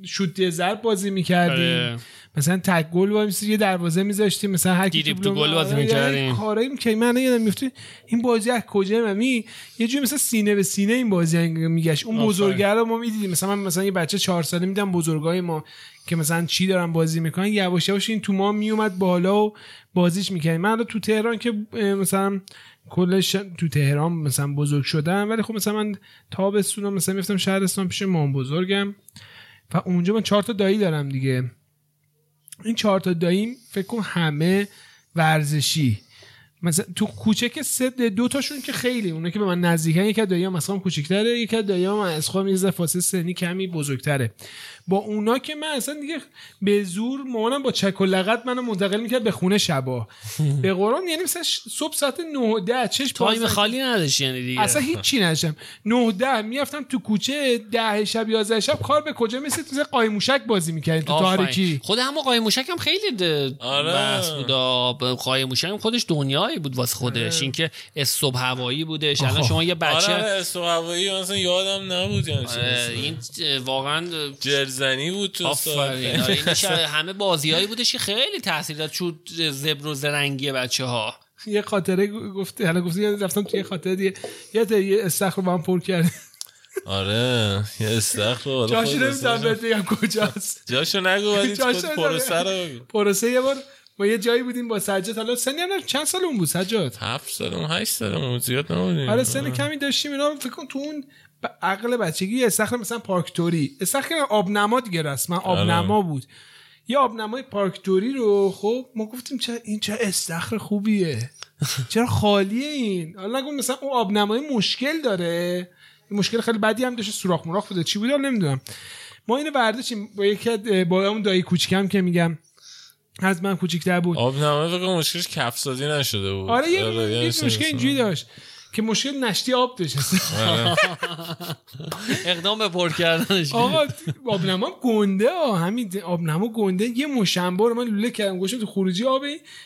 شوت ضرب بازی می‌کردیم، مثلا تک گل و یه دروازه می‌ذاشتیم، مثلا هر کی تو گل بازی می‌کردیم، کارایی که من یادم می‌افته این بازی از کجا می یه جوری مثلا سینه به سینه این بازی میگشت. اون بزرگا رو ما می‌دیدیم، مثلا من مثلا یه بچه 4 ساله می‌دیدم بزرگای ما که مثلا چی دارن بازی می‌کنن، یواش یواش این تو ما میومد بالا و بازیش می‌کردیم. من تو تهران که مثلا کلش تو تهران مثلا بزرگ شدم، ولی خب مثلا من تابستون مثلا میفتم شهرستان پیش مام بزرگم و اونجا من 4 تا دایی دارم دیگه. این 4 تا داییم فکر کنم همه ورزشی، مثلا تو کوچه که 2 تاشون که خیلی اونایی که به من نزدیکن، یک از دایی‌ها مثلا کوچیک‌تره، یک از دایی‌ها من از خودم یه فاصله سنی کمی بزرگتره. با اونا که من اصلا دیگه به زور مامانم با چک و لغت منو منتقل میکرد به خونه شبا به قرآن، یعنی مثلا صبح ساعت 9 چش تایم خالی نداشت، یعنی دیگه اصلا هیچی نداشتم. 9 میافتم تو کوچه، 10 شب 11 شب کار به کجا می‌رسید؟ مثلا قایموشک بازی می‌کردیم تو تاریکی. خود هم قایموشک هم خیلی بس بود، قایموشک هم خودش دنیایی بود واسه خودش، اینکه صبح هوایی بودش. الان شما یه بچه صبح هوایی مثلا یادم نبود، یعنی این واقعا زنی بود تو آفرین. همه بازیایی بودش که خیلی تاثیر داشت تو زبر و زرنگی بچه‌ها. یه خاطره گفته، حالا گفتی رفتم تو یه خاطره دیگه، یه استخر رو با هم پر کرد. آره یه استخر رو جاش نمی‌دونم بهت بگم کجاست، جاشو نگو ولی پروسه رو پروسه. یه بار ما یه جایی بودیم با سجاد، حالا سنی هم چند سالون بود سجاد؟ 7 سالم 8 سالم زیاد نبودیم، آره سن کمی داشتیم اینا. فکر کنم تو اون عقل بچگی استخر مثلا پارکتوری، استخر آبنما دیگه رسما آبنما بود، یه آبنمای پارکتوری رو خب ما گفتیم چرا این چه استخر خوبیه، چرا خالیه این. حالا نگم مثلا اون آبنمای مشکل داره، مشکل خیلی بدی هم داشت، سوراخ مراخ بوده چی بوده حالا نمیدونم. ما اینو برداشتیم با یکی با اون دایی کوچیکم که میگم از من کوچیک‌تر بود، آبنما فکر کنم مشکلش کفسازی نشده بود، آره یه مشکل اینجوری داشت که مشکل نشتی آب داشت. اقدام به پر کردنش. آقا آبنما گنده، همین آبنما گنده. یه مشنبه رو من لوله کردم گوشم تو خروجی آب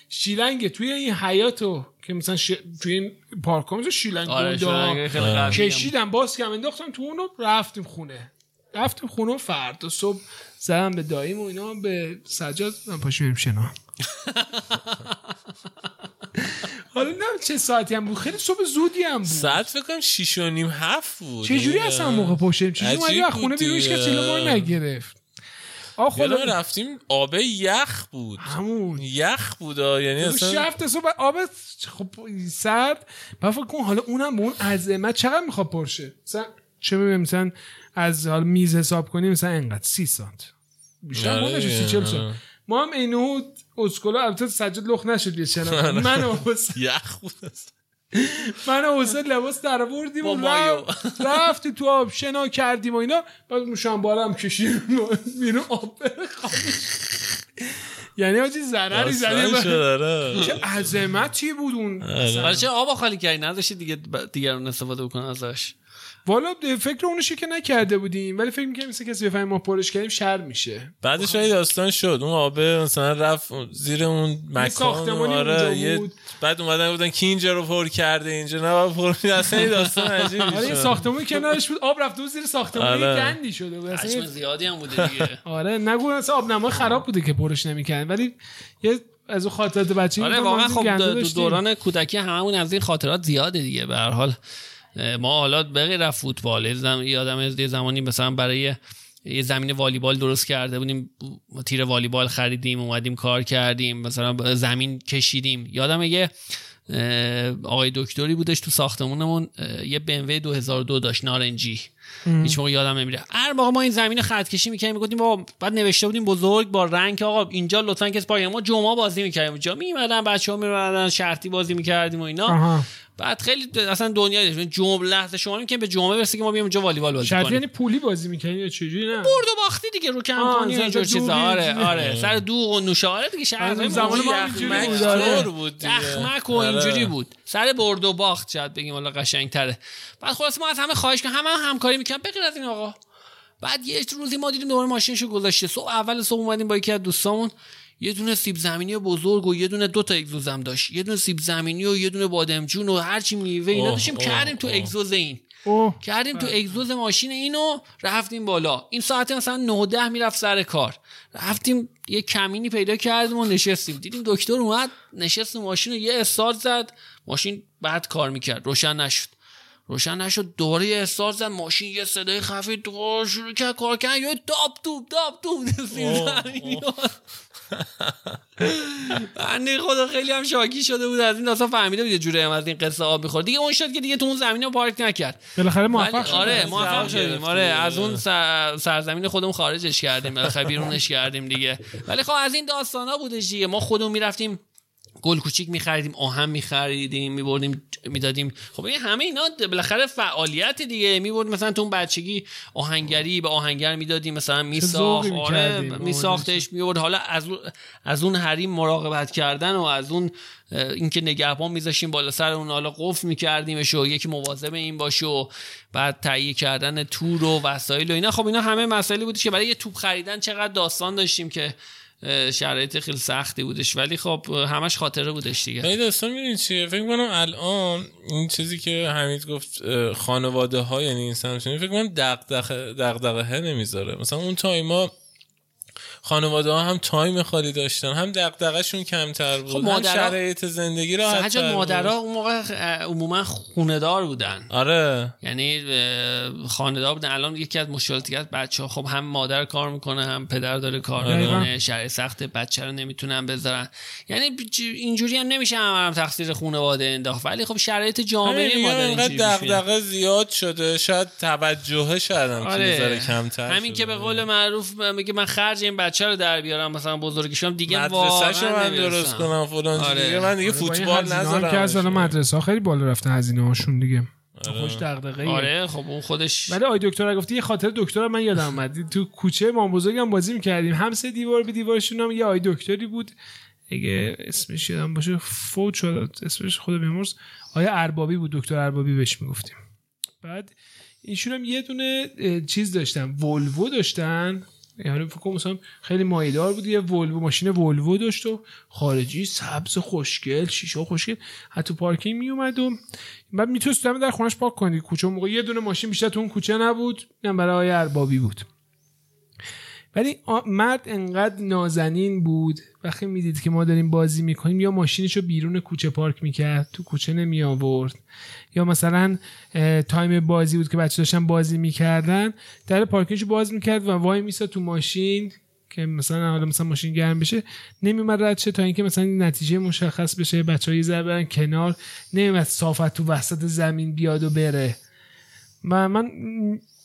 شیلنگه توی این حیاتو که مثلا توی این پارک مثلا شیلنگ گنده کشیدم باز کم انداختم تو اونو، رفتیم خونه. رفتیم خونه فردا صبح زدم به داییم و اینا، به سجاد من پاشو بریم شنا. حالا نه چه ساعتی هم بود، خیلی صبح زودی هم بود، ساعت فکر کنم 6:30 7 بود. چجوری اصلا موقع پشتیم چجوری اومدیم از خونه بیرونش که چلومار نگرفت. یادم رفتیم آب یخ بود، همون یخ بود، یعنی اصلا شفت صبح آب خب سرد. من فکر کنم حالا اونم به اون عظمت چقدر میخواد پرشه، مثلا چه میبینیم مثلا از حالا میز حساب کنیم مثلا اینقدر 30 سانت بیشتر بود نشه، 40 سانت. ما هم اینو اسکولا البته سجاد لخت نشد یه چنان منو یخ بود منو حسد لباس در آوردیم و رفتیم تو آب شنا کردیم و اینا، بعد مشنباره هم کشیدیم بیرون آب یعنی آجی زرری زدیم چه عظمتی بود اون. برای چه آب خالی کردی نداشتی دیگه دیگران استفاده بکنن ازش؟ والا فکر اونشی که نکرده بودیم، ولی فکر می‌کنم مثلا کسی بفهمه ما پرش کردیم شرم میشه. بعدش این داستان شد اون آبه مثلا رفت زیر اون مکان، آره یه بعد اومدن بودن کی اینجا رو پر کرده، اینجا نه پر می‌کنه اصلا. این داستان عجیبی بود، آره ساختمون کنارش بود آب رفت اون زیر ساختمون گندی شده بود، اصلا زیادی هم بوده دیگه. آره نگو اصلا آبنما خراب بوده که پرش نمی‌کردن، ولی یه از اون خاطرات بچگی. آره واقعا خب دوران کودکی هممون از این خاطرات زیاده دیگه. به هر حال ما حالا بغیر از فوتبال یادم از زمانی مثلا برای یه زمین والیبال درست کرده بودیم، تیر والیبال خریدیم اومدیم کار کردیم، مثلا زمین کشیدیم. یادم یه آقای دکتری بودش تو ساختمونمون یه BMW 2002 داشت نارنجی، هیچ موقع یادم نمیره. هر موقع ما این زمین خط کشی می‌کردیم می‌گفتیم بابا، بعد نوشته بودیم بزرگ با رنگ که آقا اینجا لطفاً کس پای ما جمعه بازی می‌کردیم، جا می‌اومدن بچه‌ها می‌اومدن شرطی بازی می‌کردیم و اینا. بعد خیلی اصلا دنیای جمعه لحظه شما میگن به جمعه برسه که ما بیام اونجا والیبال بازی کنیم. شرط یعنی پولی بازی می‌کنی یا چجوری؟ نه برد و باختی دیگه، رو کم کنی اینجور چیزا. آره سر دوغ و نوشابه دیگه، شرط زمان ما اینجوری بود، اخمک و اینجوری بود، سر برد و باخت شاید بگیم والا قشنگ‌تره. بعد خلاص ما از همه خواهش کنیم، همه همکاری می‌کردن بغیر از این آقا. بعد یه روزی ما دیدیم دوباره ماشینشو گذاشته، صبح اول صبح اومدیم با یکی از دوستامون، یه دونه سیب زمینی بزرگ و یه دونه دو تا اگزوز هم داشت، یه دونه سیب زمینی و یه دونه بادمجون و هرچی میوه اینا داشتیم کردیم تو اگزوز این کردیم تو اگزوز ماشین اینو رفتیم بالا. این ساعت مثلا 9-10 میرفت سر کار. رفتیم یه کمینی پیدا کردیم و نشستیم. دیدیم دکتر اومد نشست ماشین رو یه استارت زد. ماشین بعد کار میکرد. روشن نشد. دوباره یه استارت زد. ماشین یه صدای خفیف دور شروع کرد کار کردن. یه داب توب بنده خدا خیلی هم شاکی شده بود از این داستان، فهمیده بود یه جوری هم از این قصه آب می‌خوره دیگه. اون شد که دیگه تو اون زمینه پارک نکرد، بالاخره موفق شدیم. آره موفق شدیم، آره از اون سرزمین خودمون خارجش کردیم، بالاخره بیرونش کردیم دیگه. ولی خب از این داستانا بودش دیگه. ما خودمون می‌رفتیم گل کوچیک می‌خریدیم، آهن می‌خریدیم، می‌بردیم میدادیم. خب این همه اینا بالاخره فعالیت دیگه. می‌بردیم مثلا تو اون بچگی آهنگری به آهنگر میدادیم، مثلا میساختش میورد. حالا از اون حریم مراقبت کردن و از اون اینکه نگهبان میذاشیم بالا سر اون، حالا قفل می‌کردیمش و یکی مواظب این باشه و بعد تهیه کردن تور و وسایل و اینا. خب اینا همه مسائلی بودش که برای یه توپ خریدن چقدر داستان داشتیم که شرایط خیلی سختی بودش، ولی خب همش خاطره بودش دیگه. ولی داستان میدونی چیه؟ فکر کنم الان این چیزی که حمید گفت خانواده ها، یعنی این سمتونی فکر کنم دغدغه نمیذاره. مثلا اون تایما خانواده ها هم تایم خالی داشتن، هم دغدغه‌شون کمتر بود، خب هم شرایط زندگی راحت‌تر بود. سجاد مادرها اون موقع عموما خونه‌دار بودن. آره یعنی خانه‌دار بودن. الان یکی از مشکلاتی که بچه‌ها، خب هم مادر کار میکنه هم پدر داره کار میکنه، شرایط سخت بچه رو نمیتونن بذارن. یعنی اینجوری هم نمیشه هم تقصیر خانواده انداخت، ولی خب شرایط جامعه مادر اینقدر دغدغه زیاد شده، شاید توجهش آدم چیزای کمتر. همین که به قول معروف میگه من خرج این بچه رو در بیارم مثلا بزرگیشم دیگه، مدرسه‌شو من درست کنم فلان آره. دیگه من دیگه فوتبال نذارم که از الان مدرسه‌ها خیلی بالا رفته هزینه هاشون دیگه. خوش دغدغه‌ای. آره خب اون خودش. ولی آی دکتر گفتی یه خاطر دکتر من یادم اومد. تو کوچه ما بزرگم بازی می‌کردیم، همسه دیوار به دیوارشون هم یه آی دکتری بود دیگه، اسمش یادم باشه فوت شد اسمش، خدا بیامرز. آیا اربابی بود، دکتر اربابی بهش میگفتیم. بعد ایشون هم یه دونه چیز داشتن، ولوو داشتن، یعنی فکر کنم مثلا خیلی مایه‌دار بود. یه ولوو، ماشین ولوو داشت و خارجی سبز خوشگل، شیشه خوشگل، حتی پارکینگ میومد و بعد میتونست در خونش پارک کنی. کوچه موقع یه دونه ماشین بیشتر تو اون کوچه نبود، اینم برای آقای اربابی بود. ولی مرد انقدر نازنین بود، وقتی میدید که ما داریم بازی میکنیم یا ماشینشو بیرون کوچه پارک میکرد، تو کوچه نمی آورد، یا مثلا تایم بازی بود که بچه داشتن بازی میکردن، در پارکینگشو باز میکرد و وای میسا تو ماشین که مثلا حالا مثلا ماشین گرم بشه، نمیمد رد شه تا اینکه مثلا نتیجه مشخص بشه، بچه‌ها یه ذره برن کنار، نمیمد صافت تو وسط زمین بیاد و بره. من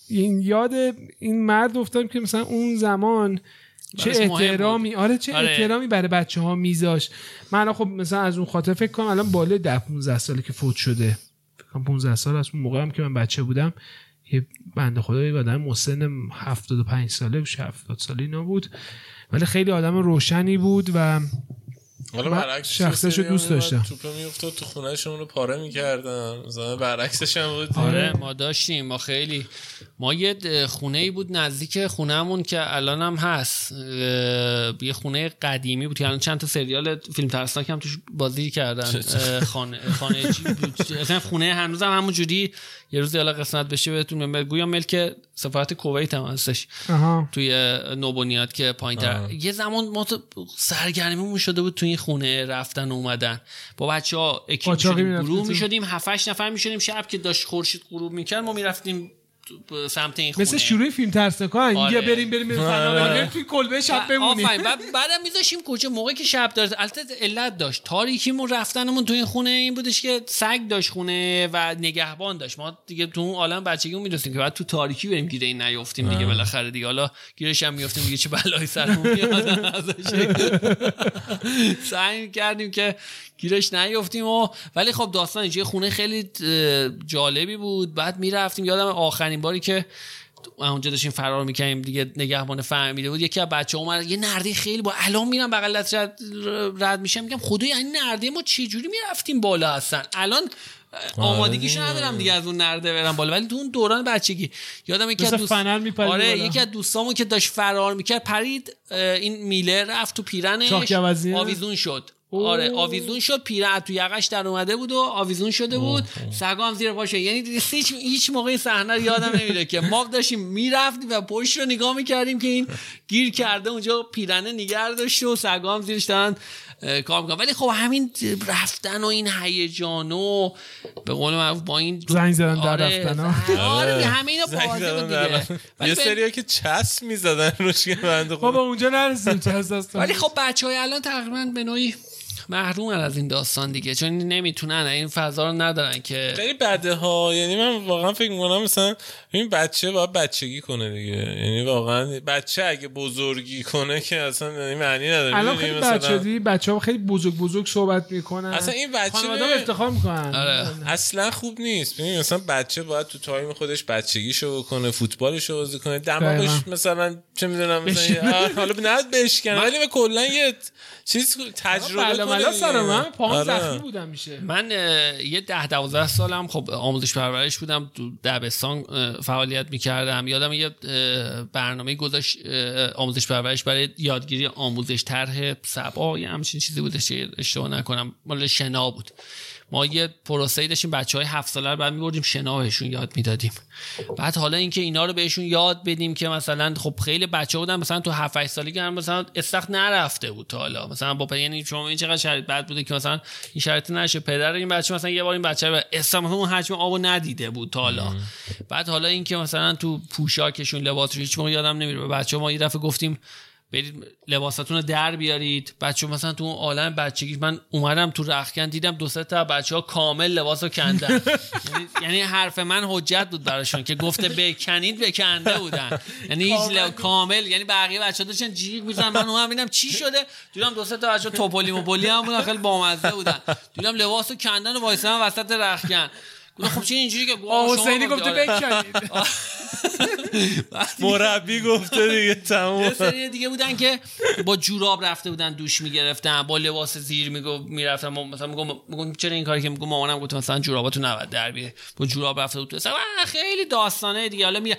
این یاد این مرد افتادم که مثلا اون زمان چه احترامی، آره چه احترامی برای بچه‌ها میذاشت. من خب مثلا از اون خاطر فکر کنم الان بالای 10-15 ساله که فوت شده، فکر کنم 15 سال از اون موقع هم که من بچه بودم، یه بنده خدایی آدم مسن 75 ساله و 70 سالی نبود، ولی خیلی آدم روشنی بود و شخصش رو دوست داشتم. توپ میافتاد تو خونه‌شون رو پاره می‌کردن. مثلا برعکسش هم بود. آره ما داشتیم، ما خیلی، ما یه خونه‌ای بود نزدیک خونه‌مون که الان هم هست، یه خونه قدیمی بود که الان چند تا سریال فیلم ترسناک هم توش بازی کردن. خانه چی اصلا خونه هنوز هم همون جوری، یه روزی حالا قسمت بشه بهتون گویا ملک سفارت کویت هم هستش توی نوبنیاد که پایین‌تر. یه زمان ما سرگرمیمون شده بود توی خونه رفتن و اومدن با بچه‌ها، اکیپ شدیم، گروه می‌شدیم، 7-8 نفر می‌شدیم. شب که داشت خورشید غروب می‌کرد ما می‌رفتیم سمت این خونه، مثل شروع فیلم ترسناک اینجا بریم فناوری توی کلبه شب بمونیم. آفرین. بعدم می‌ذاشیم کوچه موقعی که شب داشت، البته علت داشت تاریکیمون رفتنمون تو این خونه این بودش که سگ داشت خونه و نگهبان داشت. ما دیگه تو اون عالم بچگیمون می‌دونستیم که بعد تو تاریکی بریم گیر این نیافتیم دیگه. بالاخره دیگه حالا گیرش هم میافتیم دیگه، چه بلایی سرمون میاد ازش. سعی کردیم که گیرش نیافتیم ولی خب داستان اینجا خونه خیلی جالبی بود. بعد می‌رفتیم، یادم آخرین این باری که اونجا داشتیم فرار میکنیم دیگه، نگهبان فهمیده بود، یکی از بچه‌ها اومد یه نرده خیلی با الان میرم بغل دست رد میشم، میگم خدای این نرده ما چه جوری میرفتیم بالا هستن، الان آمادگیشو ندارم دیگه از اون نرده برم بالا. ولی تو اون دوران بچگی یادم یکی از دوستامو که داشت فرار میکرد، پرید این میله رفت تو پیرنش آویزون شد. آره آویزون شد، پیره تو یقش در اومده بود و آویزون شده بود، سگام زیر پاشه. یعنی هیچ موقع این صحنه یادم نمیره که ما داشتیم میرفتیم و پشت رو نگاه میکردیم که این گیر کرده اونجا، پیرنه نگه داشته و سگام زیرش دارن کار میکنن. ولی خب همین رفتن و این هیجان و به قول معروف با این زنگ زدن در رفتن، آره همه اینا بازی بود دیگه. یه سریه که چس میزدن روش که بنده خدا اونجا نرسیم چس هستن. ولی خب بچهای الان تقریبا به نوعی محرومن از این داستان دیگه، چون نمیتونن، این فضا رو ندارن که خیلی بده ها. یعنی من واقعا فکر میکنم مثلا این بچه باید بچگی کنه دیگه، یعنی واقعا بچه اگه بزرگی کنه که اصلا معنی نداره. الان خیلی بچگی بچه‌ها خیلی بزرگ صحبت میکنن، اصلا این بچه آدم افتخار میکنن. آره. اصلا خوب نیست. ببین مثلا بچه باید تو تایم خودش بچگیشو بکنه، فوتبالشو بازی کنه، دماغش مثلا چه میدونم مثلا حالا بنات بشکنه، ولی کلا یه چیز تجربه من سرم هم پاهم زخمی بودم میشه. من یه 10-12 سالم خب آموزش پرورش بودم، دبستان فعالیت میکردم. یادم یه برنامه گذاشت آموزش پرورش برای یادگیری آموزش، طرح سبا یه همچین چیزی بودش اشتباه نکنم، مال شنا بود. ما یه پروسه‌ای داشتیم، بچه‌های 7 ساله رو بعد می‌بردیم شنا بهشون یاد میدادیم. بعد حالا اینکه اینا رو بهشون یاد بدیم که مثلا خب خیلی بچه بودن مثلا تو 7-8 سالگی هم مثلا استخ نرفته بود تا حالا مثلا با، یعنی شما این چقدر شرط بد بوده که مثلا این شرط نشه پدر این بچه مثلا یه بار این بچه استخ مثلا اون حجم آبو ندیده بود تا حالا. بعد حالا اینکه مثلا تو پوشاکشون، لباسشون، هیچ موقع یادم نمیره به بچه‌ها ما یه دفعه گفتیم برید لباساتون رو در بیارید. بچه مثلا تو اون عالم بچگی من اومدم تو رختکن دیدم 2-3 تا بچه ها کامل لباسو کندن. یعنی حرف من حجت بود براشون که گفته بکنید بکنده بودن، یعنی هیچ کامل، یعنی بقیه بچه ها داشتن جیغ می‌زدن، من اومدم ببینم چی شده، دیدم 2-3 تا بچه توپلی موبلی هم بودن خیلی بامزه بودن، دیدم لباسو کندن و وایسادن وسط رختکن. خب چه اینجوری که حسینی گفته بکنید، مربی گفته دیگه تمام. یه سری دیگه بودن که با جوراب رفته بودن دوش میگرفتن، با لباس زیر میرفتن، مثلا میگم چرا این کاری که میگم مامانم گفت مثلا جوراباتو نباید در بیار، با جوراب رفته بود مثلا. خیلی داستانه دیگه. حالا میگم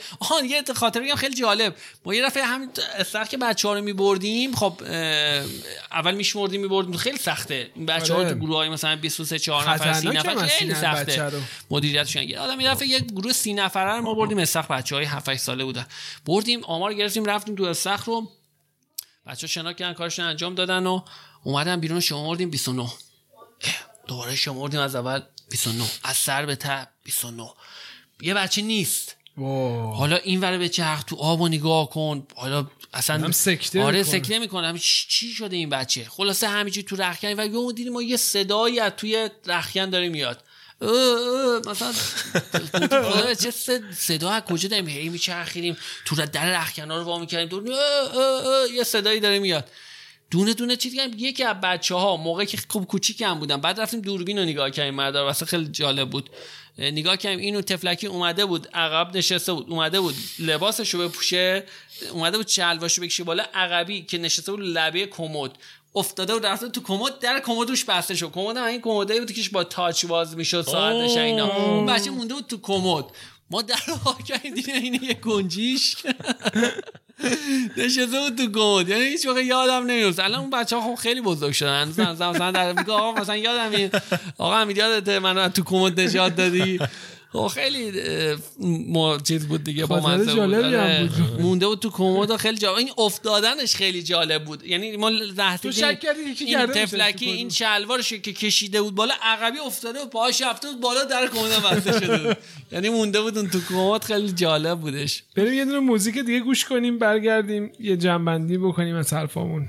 یه خاطره میگم خیلی جالب. ما یه دفعه همین استخ که بچه‌ها رو میبردیم، خب اول میبردیم خیلی سخته بچه‌ها تو گروهای مثلا 23-4 نفر 30 نفر خیلی سخته مدیریتشون. یه آدم یه دفعه یک گروه 30 نفره رو ما بردیم استخ، بچه‌های 7-8 ساله بودن، بردیم آمار گرفتیم، رفتیم دو استخ رو بچه‌ها شنا کردن، کارشون انجام دادن و اومدن بیرون، شمردیم 29، دوباره شمردیم از اول 29، از سر به ته 29. یه بچه نیست. حالا این ور به چرخ تو آب و نگاه کن، حالا اصلا سکته، آره سکته میکنم چی شده این بچه. خلاصه همینجوری تو رختکن و یهو دیدیم ما یه صدایی از توی رختکن داره میاد، مثلا چه صدا از کجا داریم، هی میچرخیدیم تو در رختکن رو وا می‌کردیم دور، یه صدایی داره میاد دونه دونه چیز کردیم. یکی از بچه‌ها موقعی که خوب کوچیکم بودم، بعد رفتیم دوربین رو نگاه کردیم، مادر واسه خیلی جالب بود نگاه کردیم، اینو تفلکی اومده بود عقب نشسته بود، اومده بود لباسشو بپوشه، اومده بود چلواشو بکشه بالا، عقبی که نشسته بود لبه کمد افتاده و رفته تو کمد، در کمدش بسته شد. کمد این کمدی بود که با تاچ باز میشد، ساعتش اینا، اون بچه مونده بود تو کمد. ما در واقع دیدیم اینه یه گنجیش نشسته بود تو کمد، یعنی هیچ وقت یادم نمیاد. الان اون بچه‌ها خب خیلی بزرگ شدن، مثلا در میگه آقا مثلا یادم میاد آقا حمید یادته منو تو کمد نجات دادی. خب خیلی چیز بود دیگه، با مزه بود، مونده بود تو کمد. خیلی جالب این افتادنش، خیلی جالب بود. یعنی ما لحظه این تفلکی این شلوارش که کشیده بود بالا عقبی افتاده و پاهاش رفته بود بالا، در کمد بسته شده بود، یعنی مونده بود اون تو کمد. خیلی جالب بودش. بریم یه دونه موزیک دیگه گوش کنیم، برگردیم یه جمع‌بندی بکنیم از حرفامون.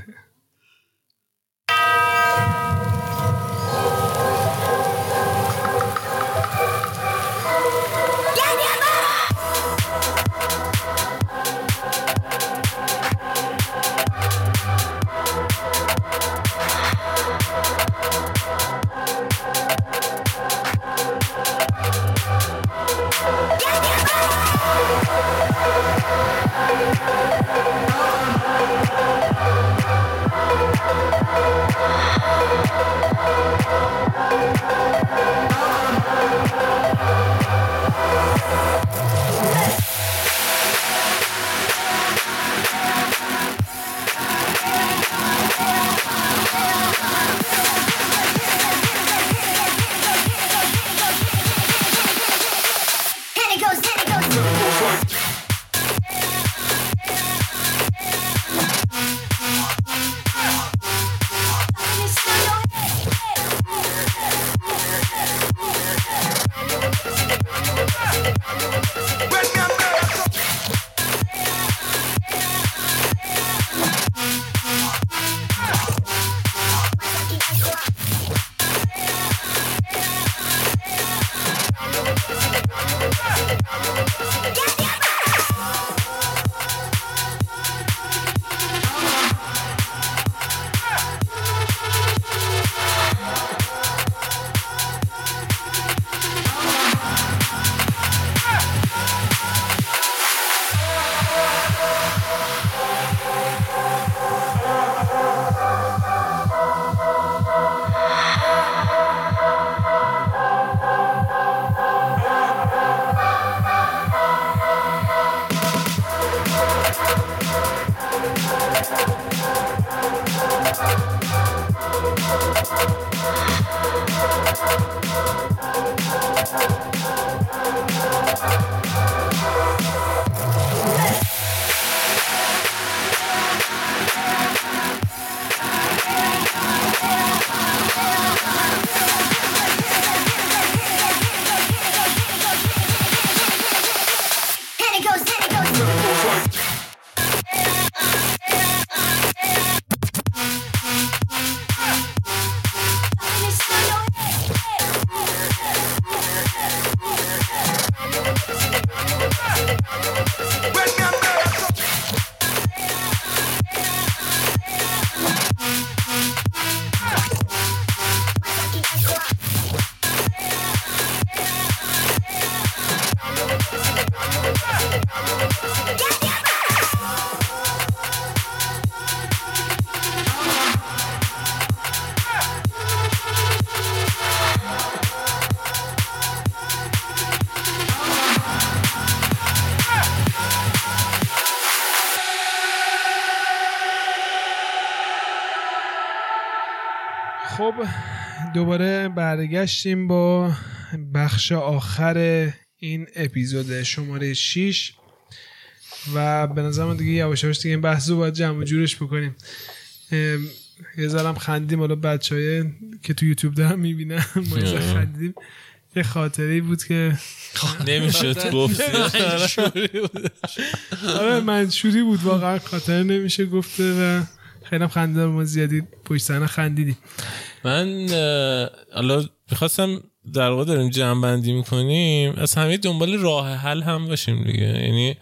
خب دوباره برگشتیم با بخش آخر این اپیزود شماره 6 و به نظر من دیگه یواشاش دیگه این بحثو باید جمع و جورش بکنیم. یه ذرم خندیم، حالا بچه‌ای که تو یوتیوب دارم میبینم ما خندیم. یه خاطره‌ای بود که نمیشد گفت، آره منشوری بود، واقعا خاطره نمیشه گفته و خیلی خنده ما زیادی پشت صحنه خندیدیم. من الان می‌خواستم در واقع داریم جمع بندی می‌کنیم، از همه دنبال راه حل هم باشیم دیگه. یعنی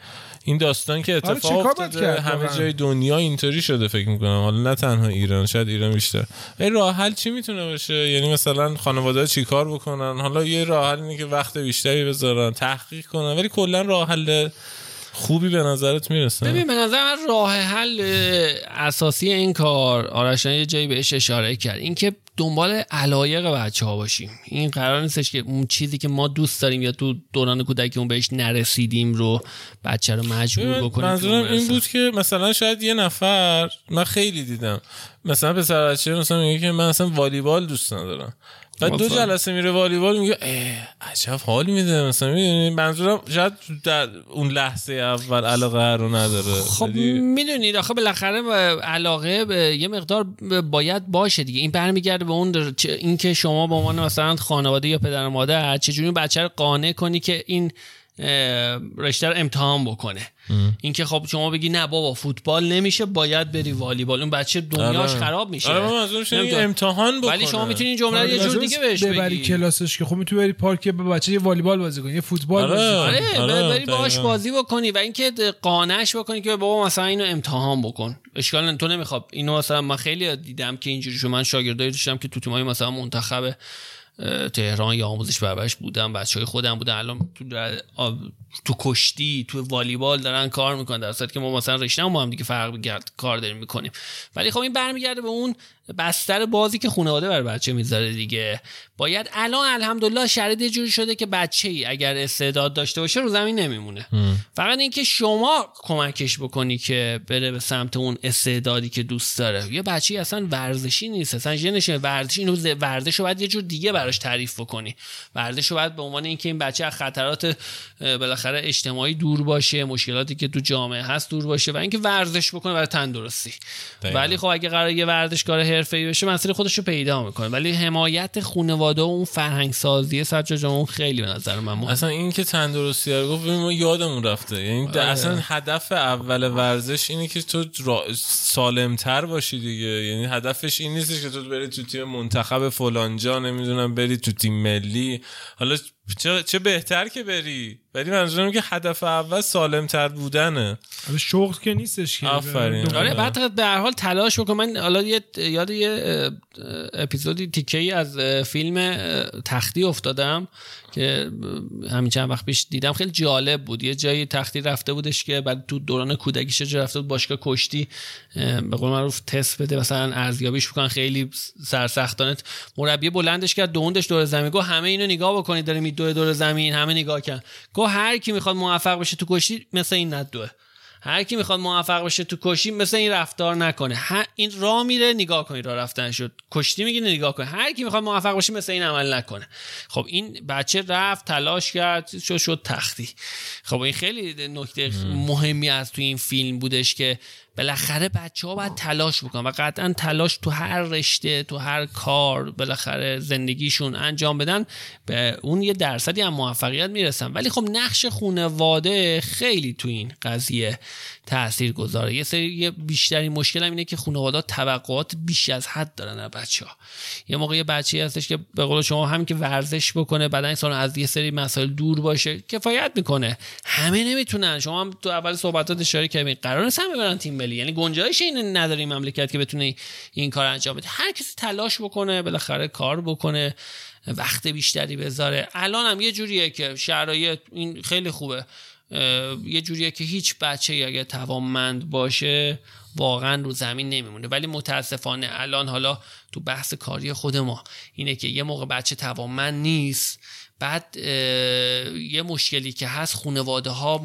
این داستان که اتفاق افتاده همه جای دنیا اینطوری شده فکر می‌کنم، حالا نه تنها ایران، شاید ایران بیشتر. این راه حل چی میتونه باشه؟ یعنی مثلا خانواده‌ها چیکار بکنن؟ حالا یه راه حل اینه که وقت بیشتری بذارن تحقیق کنن، ولی کلا راه حل خوبی به نظرت میرسه؟ ببین به نظر من راه حل اساسی این کار، آرشان یه جایی بهش اشاره کرد، این که دنبال علایق بچه‌ها باشیم. این قرار نیستش که اون چیزی که ما دوست داریم یا تو دوران کودکی اون بهش نرسیدیم رو بچه رو مجبور بکنیم. منظورم این بود که مثلا شاید یه نفر، من خیلی دیدم مثلا پسر بچه مثلا میگه که من اصلا والیبال دوست ندارم، بعد دو جلسه میره والیبال میگه عجب حال میده مثلا. میدونی منظورم شاید در اون لحظه اول علاقه رو نداره. خب میدونید آخه بالاخره علاقه به یه مقدار باید باشه دیگه. این برمیگرده به اون اینکه شما به عنوان مثلا خانواده یا پدر و مادر چجوری بچه رو قانع کنی که این رشته رو امتحان بکنه. اینکه خب شما بگی نه بابا فوتبال نمیشه باید بری والیبال، اون بچه دنیاش خراب میشه. امتحان بکنه. ولی شما میتونین جمله رو یه جور دیگه بهش بگی، ببری کلاسش که خب میتونی بری پارک به بچه یه والیبال بازی کنی، یه فوتبال بازی کنی، بری باهاش بازی بکنی و اینکه قانعش بکنی که بابا مثلا اینو امتحان بکن، اشکال نه تو نمیخواب اینو. مثلا من خیلی دیدم که اینجوری شو، من شاگردایی داشتم که تو تیمای مثلا منتخب تهران یا آموزش پرورش بودم، بچهای خودم بودن، الان تو کشتی تو والیبال دارن کار میکنن، در حالی که ما مثلا رشته‌مون با هم دیگه فرق کار داریم میکنیم. ولی خب این برمیگرده به اون بستر بازی که خانواده بر بچه میذاره دیگه. باید الان الحمدلله شرایط جوری شده که بچه‌ای اگر استعداد داشته باشه رو زمین نمیمونه، فقط اینکه شما کمکش بکنی که بره به سمت اون استعدادی که دوست داره. یه بچه‌ای اصلا ورزشی نیست، اصلا ژنش ورزشی، اینو ورزشو بعد یه جور دیگه براش تعریف بکنی. ورزشو بعد به عنوان اینکه این بچه از خطرات بالاخره اجتماعی دور باشه، مشکلاتی که تو جامعه هست دور باشه و اینکه ورزش بکنه برای تندرستی. ولی خب اگه قراره یه ورزشکار حرفه‌ای بشه مسئله خودش رو پیدا میکنه. ولی حمایت خانواده و اون فرهنگ سازی سجاد اون خیلی به نظر من مهمه. اصلا این که تندرستی رو گفت ما یادمون رفته، یعنی اصلا هدف اول ورزش اینه که تو سالمتر باشی دیگه. یعنی هدفش این نیستش که تو بری تو تیم منتخب فلان جا، نمیدونم بری تو تیم ملی، حالا چه بهتر که بری، ولی منظورم که هدف اول سالم‌تر بودنه، شغل که نیستش که. آفرین. آره بعد به هر حال تلاش بکنم. من حالا یاد یه اپیزودی تیکه‌ای از فیلم تختی افتادم که همین چند وقت پیش دیدم، خیلی جالب بود. یه جایی تختی رفته بودش که بعد تو دوران کودکیش چه رفته بود باشگاه کشتی، به قول معروف تست بده مثلا ارزیابیش بکنن، خیلی سرسختانه مربی بلندش کرد دوندش دور زمین، گفت همه اینو نگاه بکنید داره میدوه دور زمین، همه نگاه کن، گفت هر کی میخواد موفق بشه تو کشتی مثلا این ندوه. هر کی میخواد موفق بشه تو کشتی مثل این رفتار نکنه. این راه میره نگاه کنید، راه رفتن شد، کشتی میگیره نگاه کنید. هر کی میخواد موفق بشه مثل این عمل نکنه. خب این بچه رفت تلاش کرد شد تختی. خب این خیلی نکته مهمی از تو این فیلم بودش که بالاخره بچه‌ها باید تلاش بکنن و قطعا تلاش تو هر رشته، تو هر کار بالاخره زندگیشون انجام بدن، به اون یه درصدی هم موفقیت میرسن. ولی خب نقش خانواده خیلی تو این قضیه تاثیرگذاره. یه سری بیشترین مشکل هم اینه که خانواده توقعات بیش از حد دارن از بچه‌ها. یه موقع یه بچه‌ای هستش که به قول شما هم که ورزش بکنه، بعد این سال از یه سری مسائل دور باشه کفایت میکنه. همه نمیتونن. شما هم تو اول صحبتات اشاره کردین قرار نیست همه برن تیم، یعنی گنجایش این نداره مملکت که بتونه این کار انجام بده. هر کسی تلاش بکنه، بالاخره کار بکنه، وقت بیشتری بذاره. الان هم یه جوریه که شرایط این خیلی خوبه، یه جوریه که هیچ بچه‌ای اگه توانمند باشه واقعا رو زمین نمیمونه. ولی متاسفانه الان حالا تو بحث کاری خود ما اینه که یه موقع بچه توانمند نیست، بعد یه مشکلی که هست خانواده ها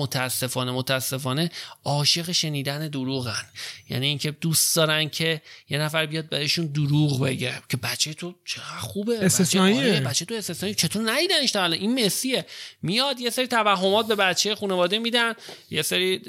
متاسفانه عاشق شنیدن دروغن. یعنی اینکه دوست دارن که یه نفر بیاد بهشون دروغ بگه که بچه تو چقدر خوبه، بچه تو استثنایی، چطور ندیدنش تا الان، این مسیه. میاد یه سری توهمات به بچه خانواده میدن، یه سری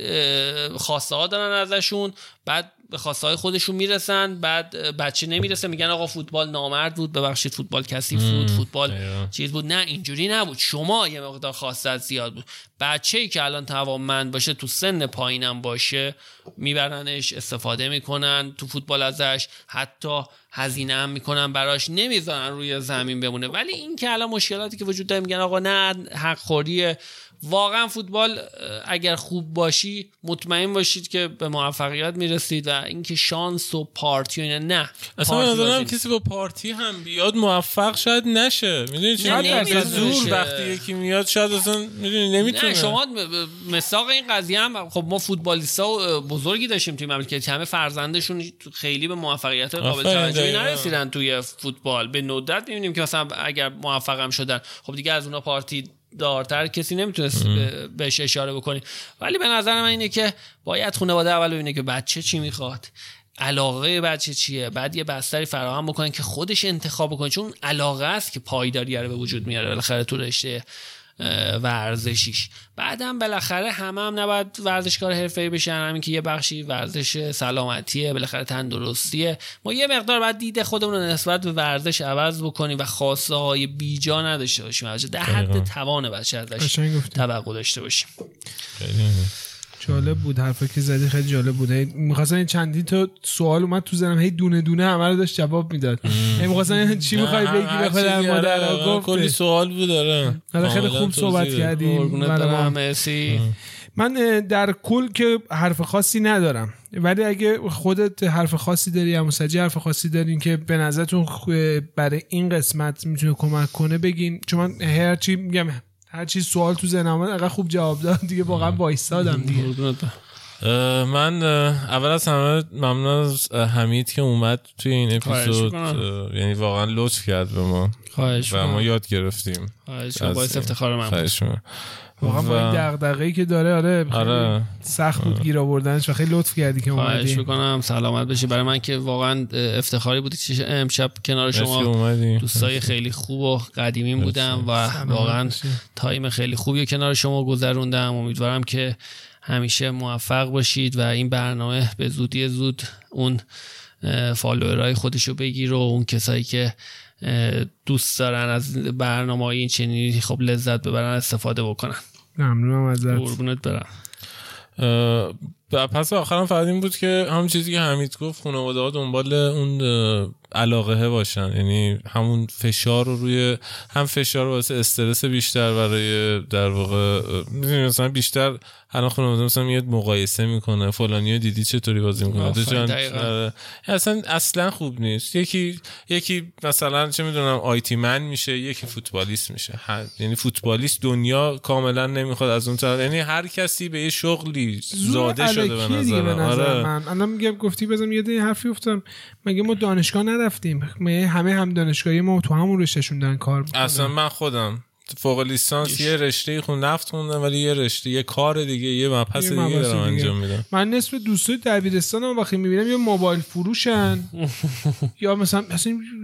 خواسته ها دارن ازشون، بعد به خواسته های خودشون میرسن، بعد بچه نمیرسه، میگن آقا فوتبال نامرد بود، ببخشید فوتبال کثیف بود، فوتبال چیز بود. نه اینجوری نبود، شما یه مقدار خواستت زیاد بود. بچه‌ای که الان توانمند باشه تو سن پایینم باشه میبرنش استفاده میکنن تو فوتبال ازش، حتی هزینه هم میکنن براش، نمیذارن روی زمین بمونه. ولی این که الان مشکلاتی که وجود داره میگن آقا نه حق خوریه. واقعا فوتبال اگر خوب باشی مطمئن باشید که به موفقیت میرسید و اینکه شانس و پارتی و اینا نه. اصلا نظرم کسی با پارتی هم بیاد موفق شاید نشه. میدونی چه زور وقتی یکی میاد شاید اصلا میدونی نمیتونه. شما مساق این قضیه هم خب ما فوتبالیستا بزرگی داشتیم توی مملکت همه فرزندشون خیلی به موفقیت قابل توجهی نرسیدن توی فوتبال. به ندرت میبینیم که مثلا اگر موفق هم شدن خب دیگه از اونها پارتی دارتر کسی نمیتونست بهش اشاره بکنی. ولی به نظر من اینه که باید خانواده اول ببینه که بچه چی میخواد، علاقه بچه چیه، بعد یه بستری فراهم بکنن که خودش انتخاب بکنه، چون علاقه است که پایداری رو به وجود میاره بالاخره تو رشته ورزشیش. بعدم بالاخره همه هم نباید ورزشکار حرفه‌ای بشن، همین که یه بخشی ورزش سلامتیه، بالاخره تندرستیه. ما یه مقدار باید دید خودمون رو نسبت به ورزش عوض بکنیم و خواسته های بیجا نداشته باشیم، در حد توان بچه ازش توقع داشته باشیم. جالب بود حرفی که زدی، خیلی جالب بود. می‌خواستم این چندین تا سوال اومد تو ذهنم، هی دونه دونه همه رو داشت جواب میداد. می‌خواستم چی می‌خوای بگی بخدا مادرها، کلی سوال بود. داره خیلی خوب صحبت کردیم. من در کل که حرف خاصی ندارم، ولی اگه خودت حرف خاصی داری یا مسجی حرف خاصی دارین که به نظرتون برای این قسمت میتونه کمک کنه بگین، چون من هرچی میگم هر چی سوال تو ذهنم اومد اگه خوب جواب دادم دیگه واقعا وایسادم دیگه. من اول از همه ممنون از حمید که اومد توی این اپیزود، یعنی واقعا لطف کرد به ما و ما یاد گرفتیم. باعث افتخار من بود واقعا. با این دغدغه‌ای که داره آره سخت بود گیر آوردنش و خیلی لطف کردی که اومدی. خواهش می‌کنم، سلامت باشی. برای من که واقعا افتخاری بود که امشب کنار شما، دوستای خیلی خوب و قدیمی بودم و واقعا تایم خیلی خوبی کنار شما گذروندم. امیدوارم که همیشه موفق باشید و این برنامه به زودی زود اون فالوورای خودشو بگیره و اون کسایی که دوست دارن از برنامه‌های این چنینی خب لذت ببرن استفاده بکنن. ممنونم ازت. قربونت برم. پس آخرام فقط این بود که همون چیزی که حمید گفت، خانواده‌ها دنبال اون علاقه باشن، یعنی همون فشار رو روی هم فشار واسه استرس بیشتر برای در واقع می‌دونی مثلا بیشتر الان خانواده مثلا میاد مقایسه میکنه فلانیو دیدی چطوری بازی میکنه اصلا خوب نیست. یکی مثلا چه میدونم آیتی من میشه، یکی فوتبالیست میشه. یعنی فوتبالیست دنیا کاملا نمیخواد از اون طرف، یعنی هر کسی به یه شغلی زاده شده به نظر من. آره. من الان میگم گفتی بزنم یه حرفی افتادم، مگه ما دانشگاه نرفتیم؟ همه هم دانشگاهی ما تو همون رشتهشون دارن کار میکنن. اصلا من خودم فوق لیسانس یه رشته خون نفت خوندم، ولی یه رشته یه کار دیگه، یه مبحث دیگه دارم انجام میدم. من نصف دوستای دبیرستانم وقتی میبینم یا موبایل فروشن یا مثلا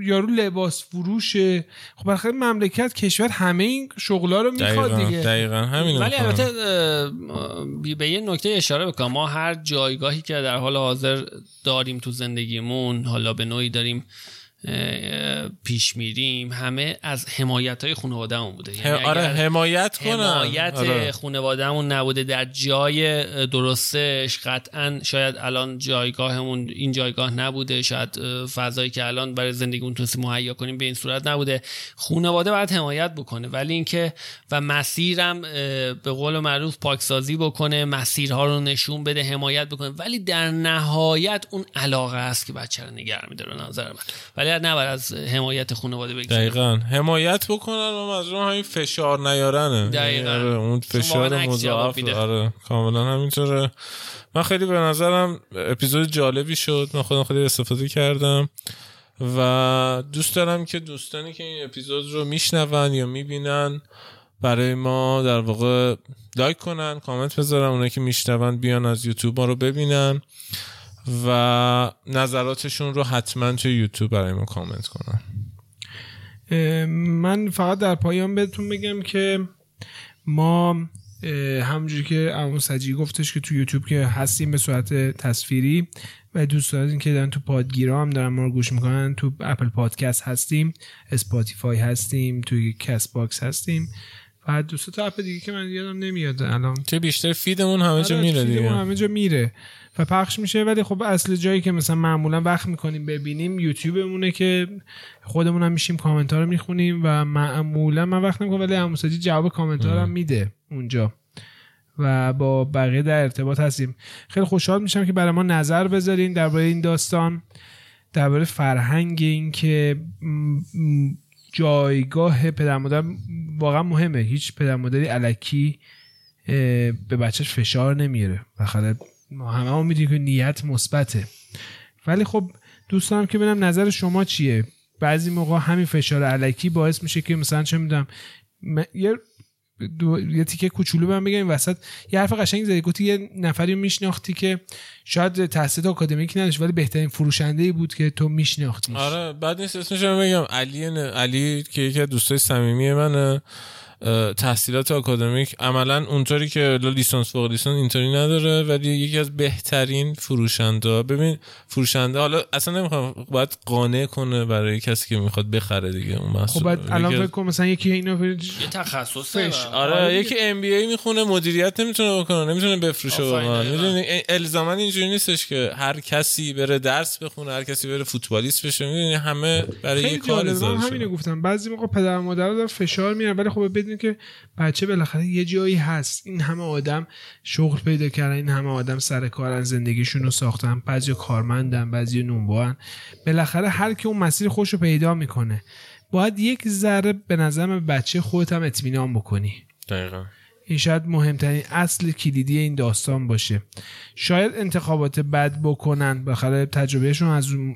یارو لباس فروشه. خب بالاخره مملکت کشور همه این شغلا رو میخواد دیگه. دقیقاً همین. ولی البته به یه نکته اشاره بکنم، ما هر جایگاهی که در حال حاضر داریم تو زندگیمون، حالا به نوعی داریم پیش میریم، همه از حمایت‌های خانواده‌مون بوده. یعنی آره، حمایت کنم. حمایت آره. خانواده‌مون نبوده در جای درستش، قطعاً شاید الان جایگاهمون این جایگاه نبوده، شاید فضایی که الان برای زندگیمون تونستیم مهیا کنیم به این صورت نبوده. خانواده باید حمایت بکنه، ولی اینکه و مسیرم به قول معروف پاکسازی بکنه، مسیرها رو نشون بده، حمایت بکنه، ولی در نهایت اون علاقه است که بچه رو نگه می‌داره نظر من. ولی نه بر از حمایت خانواده بگیرن. دقیقاً حمایت بکنن و مجرم همین فشار نیارنه. دقیقاً اون فشار مضاعف. آره کاملا همینطوره. من خیلی به نظرم اپیزود جالبی شد، من خودم خیلی استفاده کردم و دوست دارم که دوستانی که این اپیزود رو میشنون یا میبینن برای ما در واقع لایک کنن، کامنت بذارن. اونایی که میشنون بیان از یوتیوب ما رو ببینن و نظراتشون رو حتما توی یوتیوب برای ما کامنت کنن. من فقط در پایان بهتون بگم که ما همونجوری که عمو سجی گفتش که تو یوتیوب که هستیم به صورت تصویری و دوستان که دارن تو پادگیرا هم دارن ما رو گوش میکنن، تو اپل پادکست هستیم، اسپاتیفای هستیم، تو کست باکس هستیم. بعد دوستا تا اپ دیگه که من یادم نمیاد الان، چه بیشتر فیدمون همه جا میره دیگه، فیدمون همه جا میره و پخش میشه. ولی خب اصل جایی که مثلا معمولا وقت میکنیم ببینیم یوتیوبمونه که خودمون هم میشیم کامنتا رو میخونیم و معمولا من وقت نمیکنم، ولی عمو سجی جواب کامنتا رو هم میده اونجا و با بقیه در ارتباط هستیم. خیلی خوشحال میشم که برای ما نظر بذارین درباره این داستان، درباره فرهنگ، این که جایگاه پدر مادر واقعا مهمه. هیچ پدر مادری الکی به بچهش فشار نمیاره، بخاطر ما همه میدونیم که نیت مثبته. ولی خب دوست دارم که ببینم نظر شما چیه. بعضی موقع همین فشار الکی باعث میشه که مثلا چه میدونم یه تیکه کوچولو بهم بگم وسط یه حرف قشنگ زدی، گفتی یه نفری میشناختی که شاید تحصیلات آکادمیکی نداشت ولی بهترین فروشنده‌ای بود که تو میشناختیش. آره بد نیست اسمش رو بگم، علی که یکی از دوستای صمیمی منه، تحصیلات آکادمیک عملاً اونطوری که لیسانس فوق لیسانس اینطوری نداره ولی یکی از بهترین فروشنده. ببین فروشنده حالا اصلا نمیخوام باید قانع کنه برای کسی که میخواد بخره دیگه اون محصول. خب بعد الان فکر کن مثلا یکی اینو یه تخصصش آره یکی ام بی ای میخونه مدیریت نمیتونه بکنه، نمیتونه بفروشه. میدونی الزاما اینجوری نیستش که هر کسی بره درس بخونه، هر کسی بره فوتبالیست بشه. میدونی همه برای یه کار زاده. همینو گفتم بعضی موقع پدر مادر دارن فشار میارن، ولی خب این که بچه بالاخره یه جایی هست، این همه آدم شغل پیدا کردن، این همه آدم سر کارن، زندگیشون رو ساختن، بعضی کارمندن، بعضی نونوان، بالاخره هر کی اون مسیر خوش رو پیدا میکنه. باید یک ذره به نظرم بچه خودت هم اطمینان بکنی. دقیقاً این شاید مهمترین اصل کلیدی این داستان باشه. شاید انتخابات بد بکنن، بالاخره تجربهشون از اون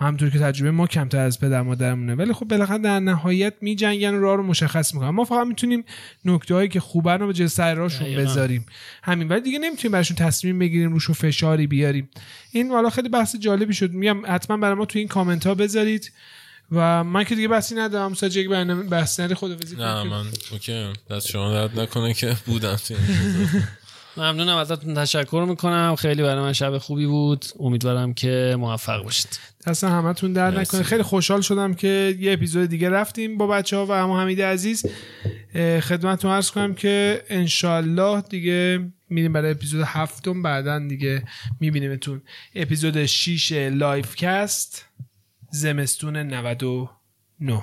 همونطور که تجربه ما کمتر از پدر مادرمونه، ولی خب بالاخره در نهایت میجنگن و راه رو مشخص میکنن. ما فقط میتونیم نکته‌هایی که خوبن رو به جلسه راهشون بذاریم، همین. ولی دیگه نمیتونیم براشون تصمیم بگیریم، روشو فشاری بیاریم. این والا خیلی بحث جالبی شد. میگم حتما برای ما تو این کامنت ها بذارید و من که دیگه بحثی ندارم. سجاد برنامه بحث نری خداحافظی کنم. نه من اوکی، دست شما درد نکنه که بودم تو این. ممنونم ازتون، تشکر میکنم. خیلی برای من شب خوبی بود، امیدوارم که موفق باشید. دست همتون درد نکنه. خیلی خوشحال شدم که یه اپیزود دیگه رفتیم با بچه ها و عمو حمید عزیز. خدمتتون عرض کنم که انشالله دیگه میریم برای اپیزود 7، بعدن دیگه میبینیمتون. اپیزود 6 لایف کست زمستون 99.